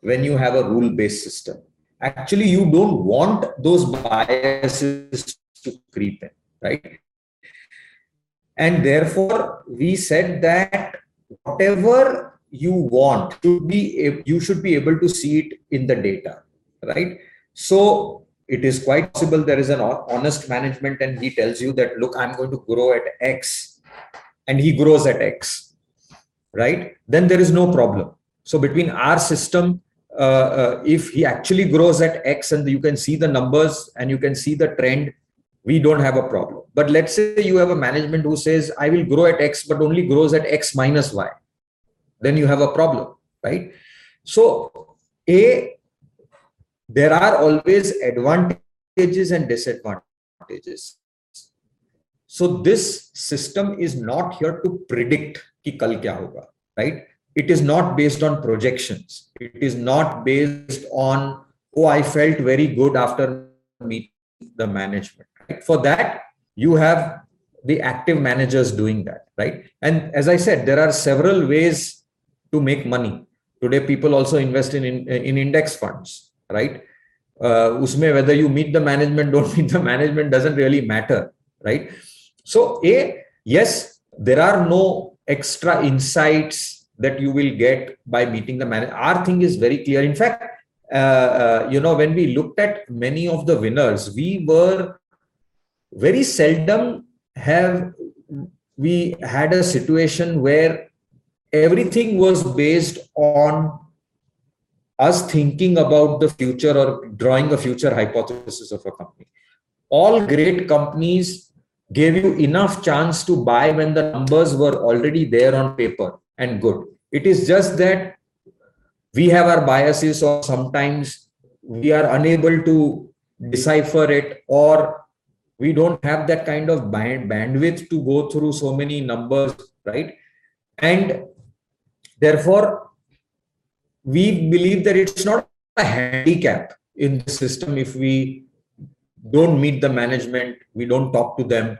when you have a rule-based system. Actually, you don't want those biases to creep in, right? And therefore, we said that whatever you want, you should be able to see it in the data, right? So it is quite possible there is an honest management and he tells you that, look, I'm going to grow at X and he grows at X, right? Then there is no problem. So between our system, if he actually grows at X and you can see the numbers and you can see the trend, we don't have a problem. But let's say you have a management who says, I will grow at X, but only grows at X minus Y. Then you have a problem, right? So there are always advantages and disadvantages. So this system is not here to predict ki kal kya hoga, right? It is not based on projections. It is not based on, oh, I felt very good after meeting the management. Right? For that, you have the active managers doing that, right? And as I said, there are several ways to make money. Today, people also invest in index funds. Right? Usme whether you meet the management, don't meet the management doesn't really matter, right? So yes, there are no extra insights that you will get by meeting the management. Our thing is very clear. In fact, when we looked at many of the winners, we were very seldom we had a situation where everything was based on us thinking about the future or drawing a future hypothesis of a company. All great companies gave you enough chance to buy when the numbers were already there on paper and good. It is just that we have our biases, or sometimes we are unable to decipher it, or we don't have that kind of bandwidth to go through so many numbers, right? And therefore, we believe that it's not a handicap in the system if we don't meet the management, we don't talk to them.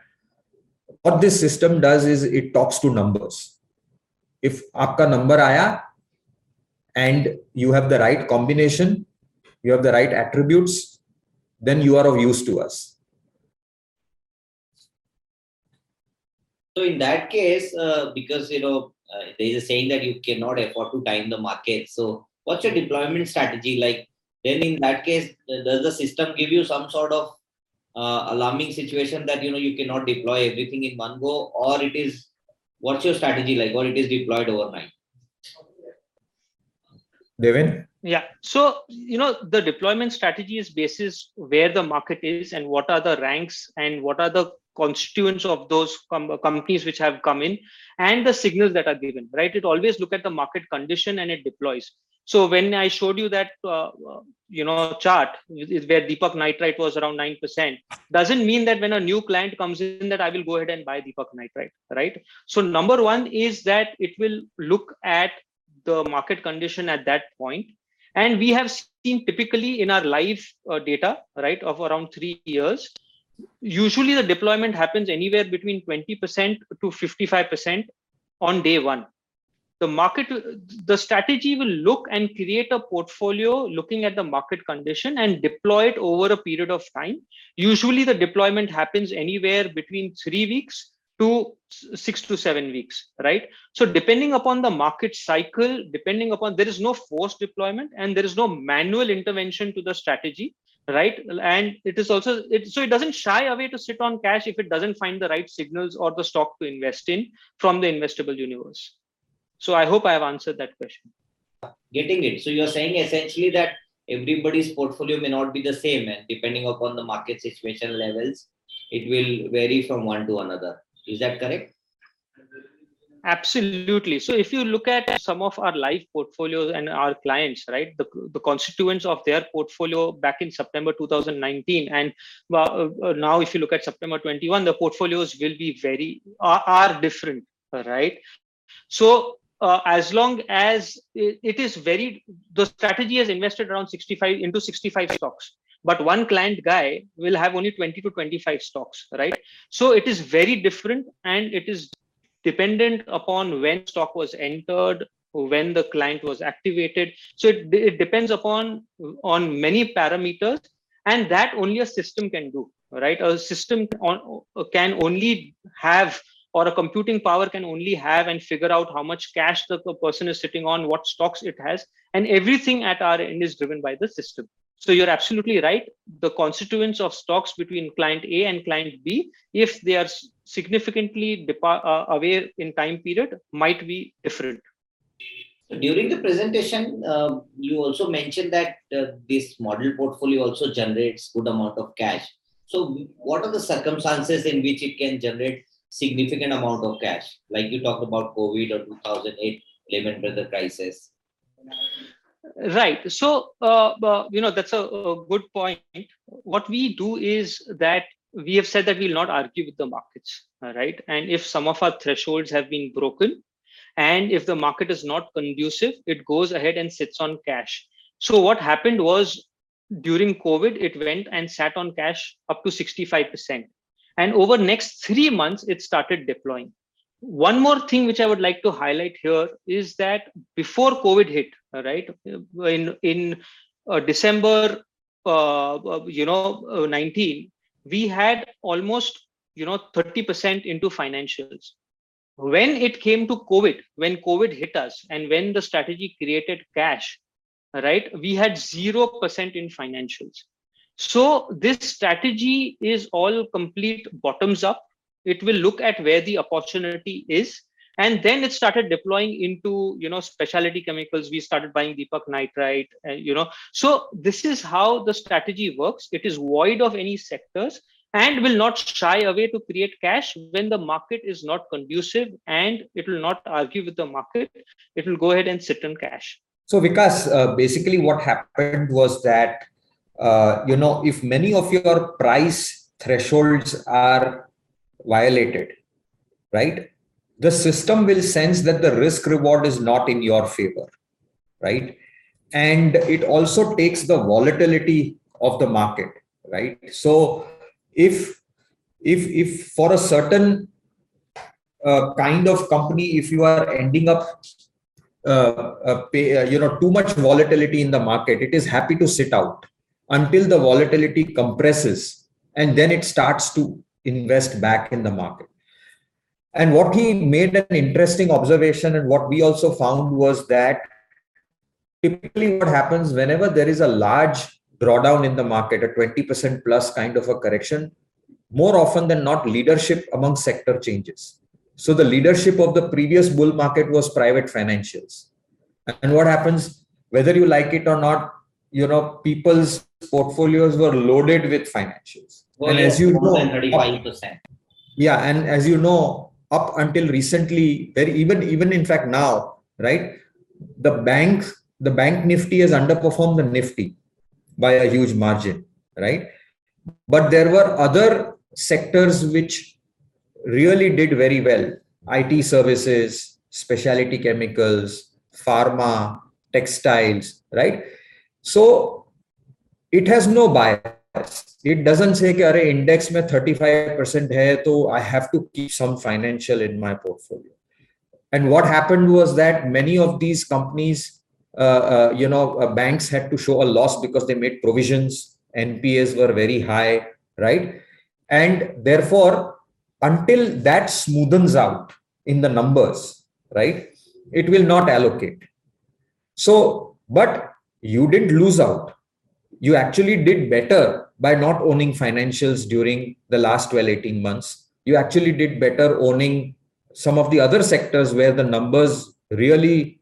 What this system does is it talks to numbers. If aapka number aaya and you have the right combination, you have the right attributes, then you are of use to us. So in that case, because there is a saying that you cannot afford to time the market. So what's your deployment strategy like? Then in that case, does the system give you some sort of alarming situation that, you cannot deploy everything in one go, or it is, what's your strategy like, or it is deployed overnight? Deven? Yeah. So, the deployment strategy is basis where the market is and what are the ranks and what are the constituents of those companies which have come in and the signals that are given, right? It always look at the market condition and it deploys. So when I showed you that, chart is where Deepak Nitrite was around 9%, doesn't mean that when a new client comes in that I will go ahead and buy Deepak Nitrite, right? So number one is that it will look at the market condition at that point. And we have seen typically in our live data, right, of around 3 years, usually the deployment happens anywhere between 20% to 55% on day one. The strategy will look and create a portfolio looking at the market condition and deploy it over a period of time. Usually the deployment happens anywhere between 3 weeks to 6 to 7 weeks, right? So depending upon the market cycle, there is no forced deployment and there is no manual intervention to the strategy, right? And it is also, so it doesn't shy away to sit on cash if it doesn't find the right signals or the stock to invest in from the investable universe. So I hope I have answered that question. Getting it. So you're saying essentially that everybody's portfolio may not be the same, and depending upon the market situation levels, it will vary from one to another. Is that correct? Absolutely. So if you look at some of our live portfolios and our clients, right, the constituents of their portfolio back in September 2019, and now if you look at September 21, the portfolios will be are different, right? So as long as it is the strategy has invested around 65 stocks, but one client guy will have only 20 to 25 stocks, right? So it is very different and it is dependent upon when stock was entered, when the client was activated. So it depends on many parameters, and that only a system can do, right? A system can only have, or a computing power can only have and figure out how much cash the person is sitting on, what stocks it has, and everything at our end is driven by the system. So you're absolutely right. The constituents of stocks between client A and client B, if they are significantly away in time period, might be different. During the presentation, you also mentioned that this model portfolio also generates good amount of cash. So what are the circumstances in which it can generate significant amount of cash, like you talked about COVID or 2008 Lehman Brothers crisis? Right. So, that's a good point. What we do is that we have said that we will not argue with the markets, right? And if some of our thresholds have been broken and if the market is not conducive, it goes ahead and sits on cash. So what happened was during COVID, it went and sat on cash up to 65%. And over next 3 months, it started deploying. One more thing which I would like to highlight here is that before COVID hit, right, in December, 19, we had almost, 30% into financials. When it came to COVID, when COVID hit us and when the strategy created cash, right, we had 0% in financials. So this strategy is all complete bottoms up. It will look at where the opportunity is. And then it started deploying into, specialty chemicals. We started buying Deepak Nitrite, So this is how the strategy works. It is void of any sectors. and will not shy away to create cash when the market is not conducive, and it will not argue with the market. It will go ahead and sit on cash. So Vikas, basically what happened was that, if many of your price thresholds are violated, right, the system will sense that the risk reward is not in your favor, right? And it also takes the volatility of the market, right? So if for a certain kind of company, if you are ending up too much volatility in the market, it is happy to sit out until the volatility compresses, and then it starts to invest back in the market. And what he made an interesting observation, and what we also found, was that typically what happens whenever there is a large drawdown in the market, a 20% plus kind of a correction, more often than not, leadership among sector changes. So the leadership of the previous bull market was private financials. And what happens, whether you like it or not, people's portfolios were loaded with financials. Well, and as you know, 35%. Yeah. And as you know, up until recently, even in fact now, right, the bank Nifty has underperformed the Nifty by a huge margin, right? But there were other sectors which really did very well. IT services, specialty chemicals, pharma, textiles, right? So it has no bias. It doesn't say that index mein 35% hai, so I have to keep some financial in my portfolio. And what happened was that many of these companies, banks had to show a loss because they made provisions. NPAs were very high, right? And therefore, until that smoothens out in the numbers, right, it will not allocate. So, but you didn't lose out. You actually did better by not owning financials during the last 12-18 months. You actually did better owning some of the other sectors where the numbers really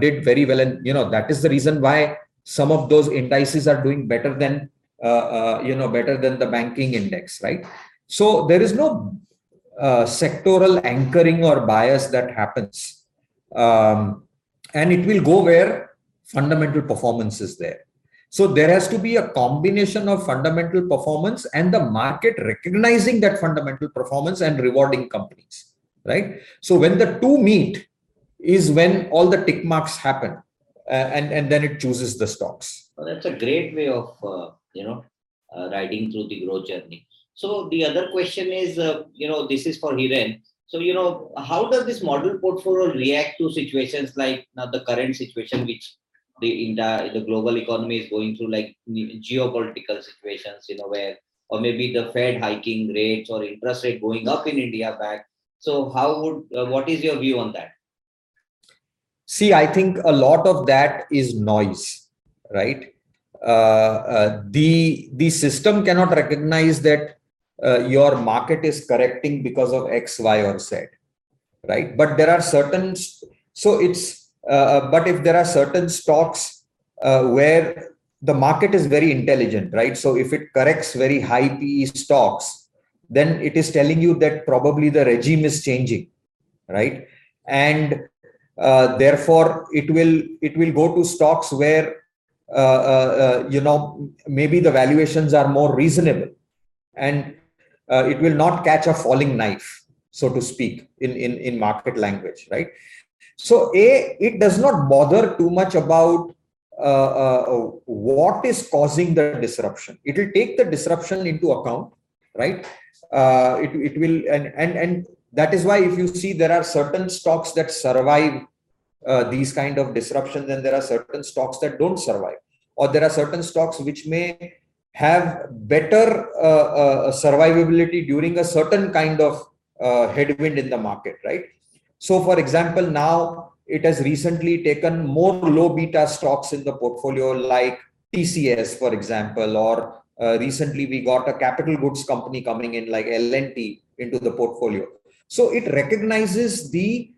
did very well. And, that is the reason why some of those indices are doing better than, better than the banking index, right? So there is no sectoral anchoring or bias that happens. And it will go where fundamental performance is there. So there has to be a combination of fundamental performance and the market recognizing that fundamental performance and rewarding companies, right? So when the two meet is when all the tick marks happen, and then it chooses the stocks. Well, that's a great way of, riding through the growth journey. So the other question is, this is for Hiren. So, how does this model portfolio react to situations like now the current situation, which the global economy is going through, like geopolitical situations, where, or maybe the Fed hiking rates or interest rate going up in India back. So what is your view on that? See, I think a lot of that is noise, right? The system cannot recognize that your market is correcting because of X, Y, or Z, right? But there are certain, if there are certain stocks where the market is very intelligent, right? So if it corrects very high PE stocks, then it is telling you that probably the regime is changing, right? And therefore it will go to stocks where maybe the valuations are more reasonable, and it will not catch a falling knife, so to speak, in market language, right? So it does not bother too much about what is causing the disruption. It will take the disruption into account, right? It will, and that is why if you see, there are certain stocks that survive these kind of disruptions, and there are certain stocks that don't survive, or there are certain stocks which may have better survivability during a certain kind of headwind in the market, right? So for example, now it has recently taken more low beta stocks in the portfolio, like TCS, for example, or recently we got a capital goods company coming in like LNT into the portfolio. So it recognizes the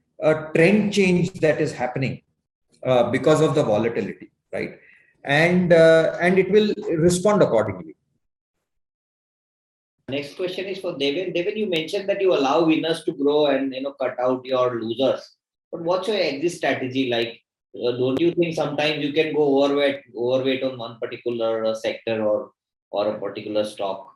trend change that is happening because of the volatility, right? And it will respond accordingly. Next question is for Deven. Deven, you mentioned that you allow winners to grow and cut out your losers. But what's your exit strategy like? Don't you think sometimes you can go overweight on one particular sector or a particular stock?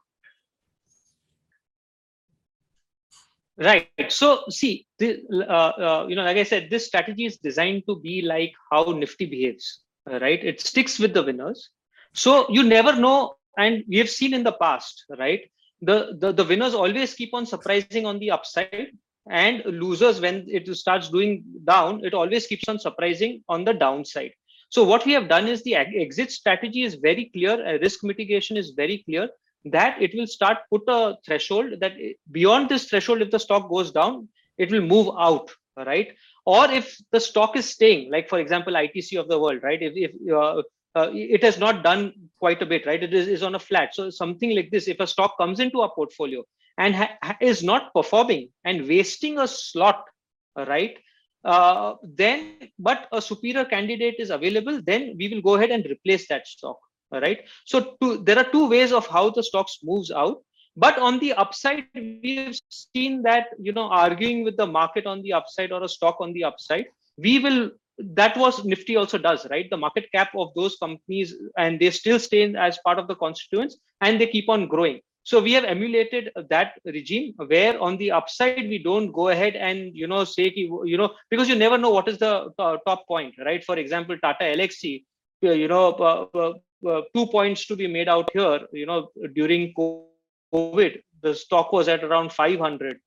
Right. So see, like I said, this strategy is designed to be like how Nifty behaves, right? It sticks with the winners. So you never know, and we have seen in the past, right? The winners always keep on surprising on the upside, and losers, when it starts doing down, it always keeps on surprising on the downside. So what we have done is the exit strategy is very clear, risk mitigation is very clear, that it will start put a threshold that beyond this threshold, if the stock goes down, it will move out, right? Or if the stock is staying, like for example, ITC of the world, right? If it has not done quite a bit, right? It is on a flat. So something like this, if a stock comes into our portfolio and is not performing and wasting a slot, right? But a superior candidate is available, then we will go ahead and replace that stock, right? So there are two ways of how the stocks moves out. But on the upside, we have seen that, arguing with the market on the upside or a stock on the upside, that was Nifty also does, right? The market cap of those companies, and they still stay in as part of the constituents and they keep on growing. So we have emulated that regime where on the upside, we don't go ahead and, say, because you never know what is the top point, right? For example, Tata LXC, 2 points to be made out here, during COVID, the stock was at around 500.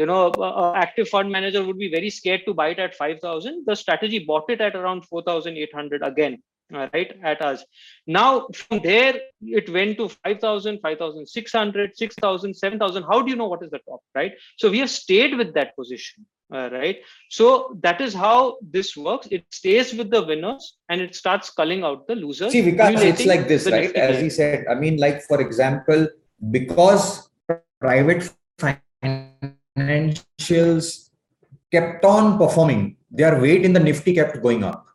Active fund manager would be very scared to buy it at 5,000. The strategy bought it at around 4,800 again, right, at us. Now, from there, it went to 5,000, 5,600, 6,000, 7,000. How do you know what is the top, right? So we have stayed with that position, right? So that is how this works. It stays with the winners and it starts culling out the losers. See, Vikas, it's like this, right? As he said, I mean, like, for example, because private financials kept on performing, their weight in the Nifty kept going up,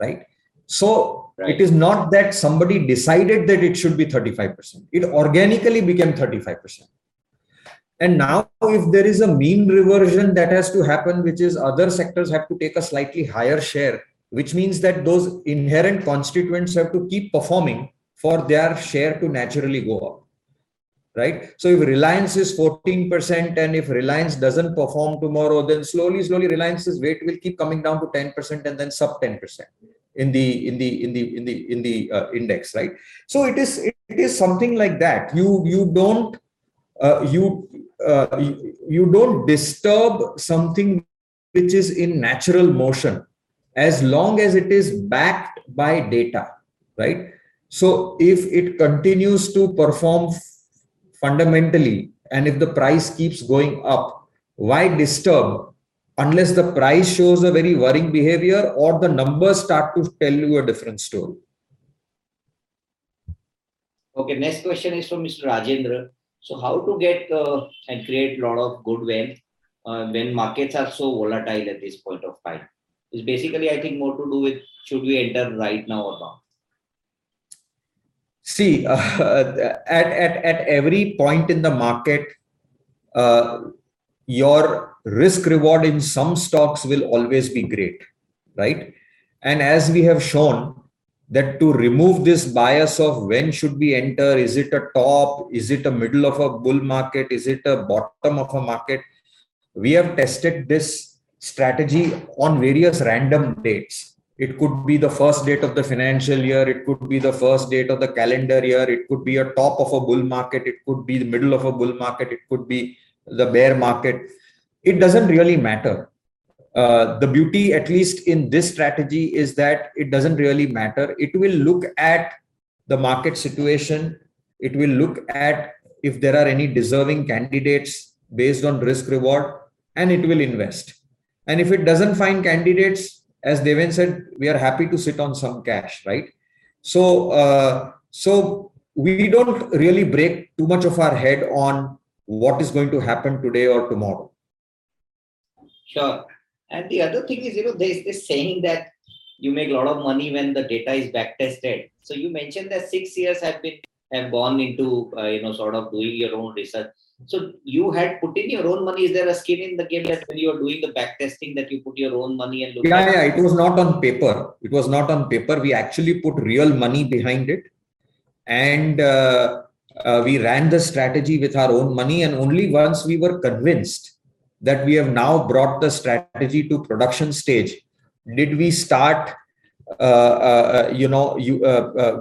right? So right. It is not that somebody decided that it should be 35%. It organically became 35%. And now if there is a mean reversion that has to happen, which is other sectors have to take a slightly higher share, which means that those inherent constituents have to keep performing for their share to naturally go up. Right. So if Reliance is 14% and if Reliance doesn't perform tomorrow, then slowly Reliance's weight will keep coming down to 10% and then sub 10% in the index. Right. So it is something like that. You don't disturb something which is in natural motion as long as it is backed by data. Right. So if it continues to perform fundamentally, and if the price keeps going up, why disturb unless the price shows a very worrying behavior or the numbers start to tell you a different story? Okay, next question is from Mr. Rajendra. So how to get and create a lot of good wealth when markets are so volatile at this point of time? It's basically, I think, more to do with should we enter right now or not? See, at every point in the market, your risk reward in some stocks will always be great, right? And as we have shown that to remove this bias of when should we enter, is it a top, is it a middle of a bull market, is it a bottom of a market? We have tested this strategy on various random dates. It could be the first date of the financial year. It could be the first date of the calendar year. It could be a top of a bull market. It could be the middle of a bull market. It could be the bear market. It doesn't really matter. The beauty, at least in this strategy, is that it doesn't really matter. It will look at the market situation. It will look at if there are any deserving candidates based on risk reward, and it will invest. And if it doesn't find candidates, as Deven said, we are happy to sit on some cash, right? So we don't really break too much of our head on what is going to happen today or tomorrow. Sure. And the other thing is, there's this saying that you make a lot of money when the data is back tested. So you mentioned that 6 years have been have gone into sort of doing your own research. So you had put in your own money. Is there a skin in the game that when you are doing the back testing that you put your own money and look? It was not on paper. It was not on paper. We actually put real money behind it, and we ran the strategy with our own money. And only once we were convinced that we have now brought the strategy to production stage, did we start,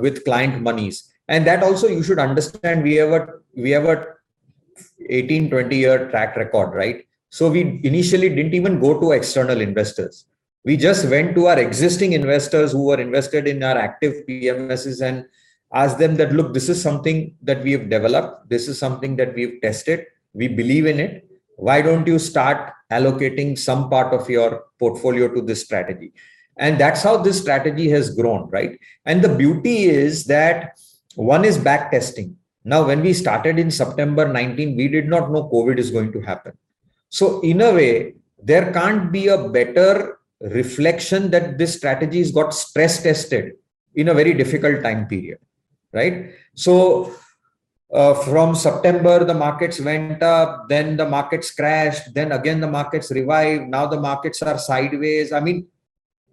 with client monies. And that also you should understand. We have a 18-20 year track record, right? So we initially didn't even go to external investors. We just went to our existing investors who were invested in our active PMSs and asked them that, look, this is something that we have developed. This is something that we've tested. We believe in it. Why don't you start allocating some part of your portfolio to this strategy? And that's how this strategy has grown, right? And the beauty is that one is back testing. Now, when we started in September 19, we did not know COVID is going to happen. So in a way, there can't be a better reflection that this strategy has got stress tested in a very difficult time period, right? So from September, the markets went up, then the markets crashed, then again, the markets revived. Now the markets are sideways. I mean,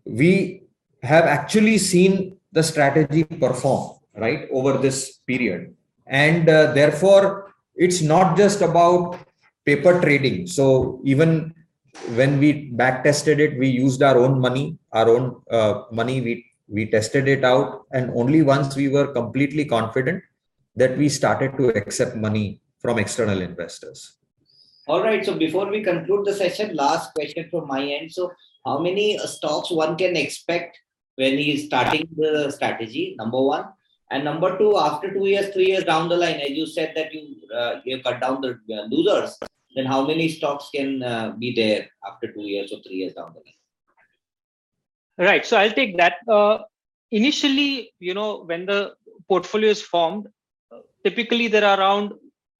we have actually seen the strategy perform, right, over this period. And therefore, it's not just about paper trading. So even when we back tested it, we used our own money, we tested it out. And only once we were completely confident that we started to accept money from external investors. All right. So before we conclude the session, last question from my end. So how many stocks one can expect when he is starting the strategy, number one? And number two, after 2 years, 3 years down the line, as you said that you cut down the losers, then how many stocks can be there after 2 years or 3 years down the line? Right. So I'll take that. Initially, when the portfolio is formed, typically there are around,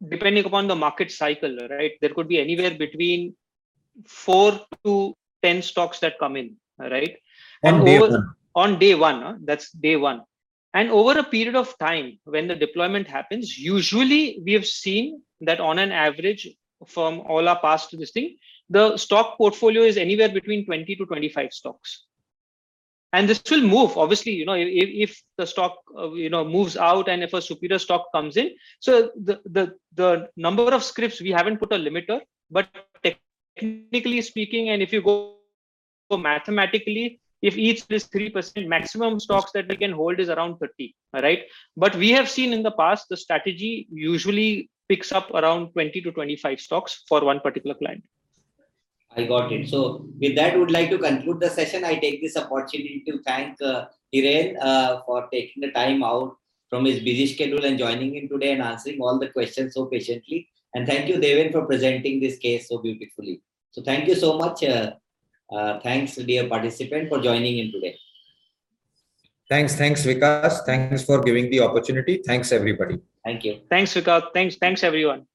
depending upon the market cycle, right? There could be anywhere between 4 to 10 stocks that come in, right? On day one, that's day one. And over a period of time, when the deployment happens, usually we have seen that on an average from all our past to this thing, the stock portfolio is anywhere between 20 to 25 stocks. And this will move, obviously, if the stock, moves out and if a superior stock comes in. So the number of scripts, we haven't put a limiter, but technically speaking, and if you go mathematically, if each is 3%, maximum stocks that we can hold is around 30, right? But we have seen in the past, the strategy usually picks up around 20 to 25 stocks for one particular client. I got it. So with that, would like to conclude the session. I take this opportunity to thank Hiren for taking the time out from his busy schedule and joining in today and answering all the questions so patiently. And thank you, Deven, for presenting this case so beautifully. So thank you so much. Thanks, dear participant, for joining in today. Thanks, Vikas. Thanks for giving the opportunity. Thanks, everybody. Thank you. Thanks, Vikas. Thanks, everyone.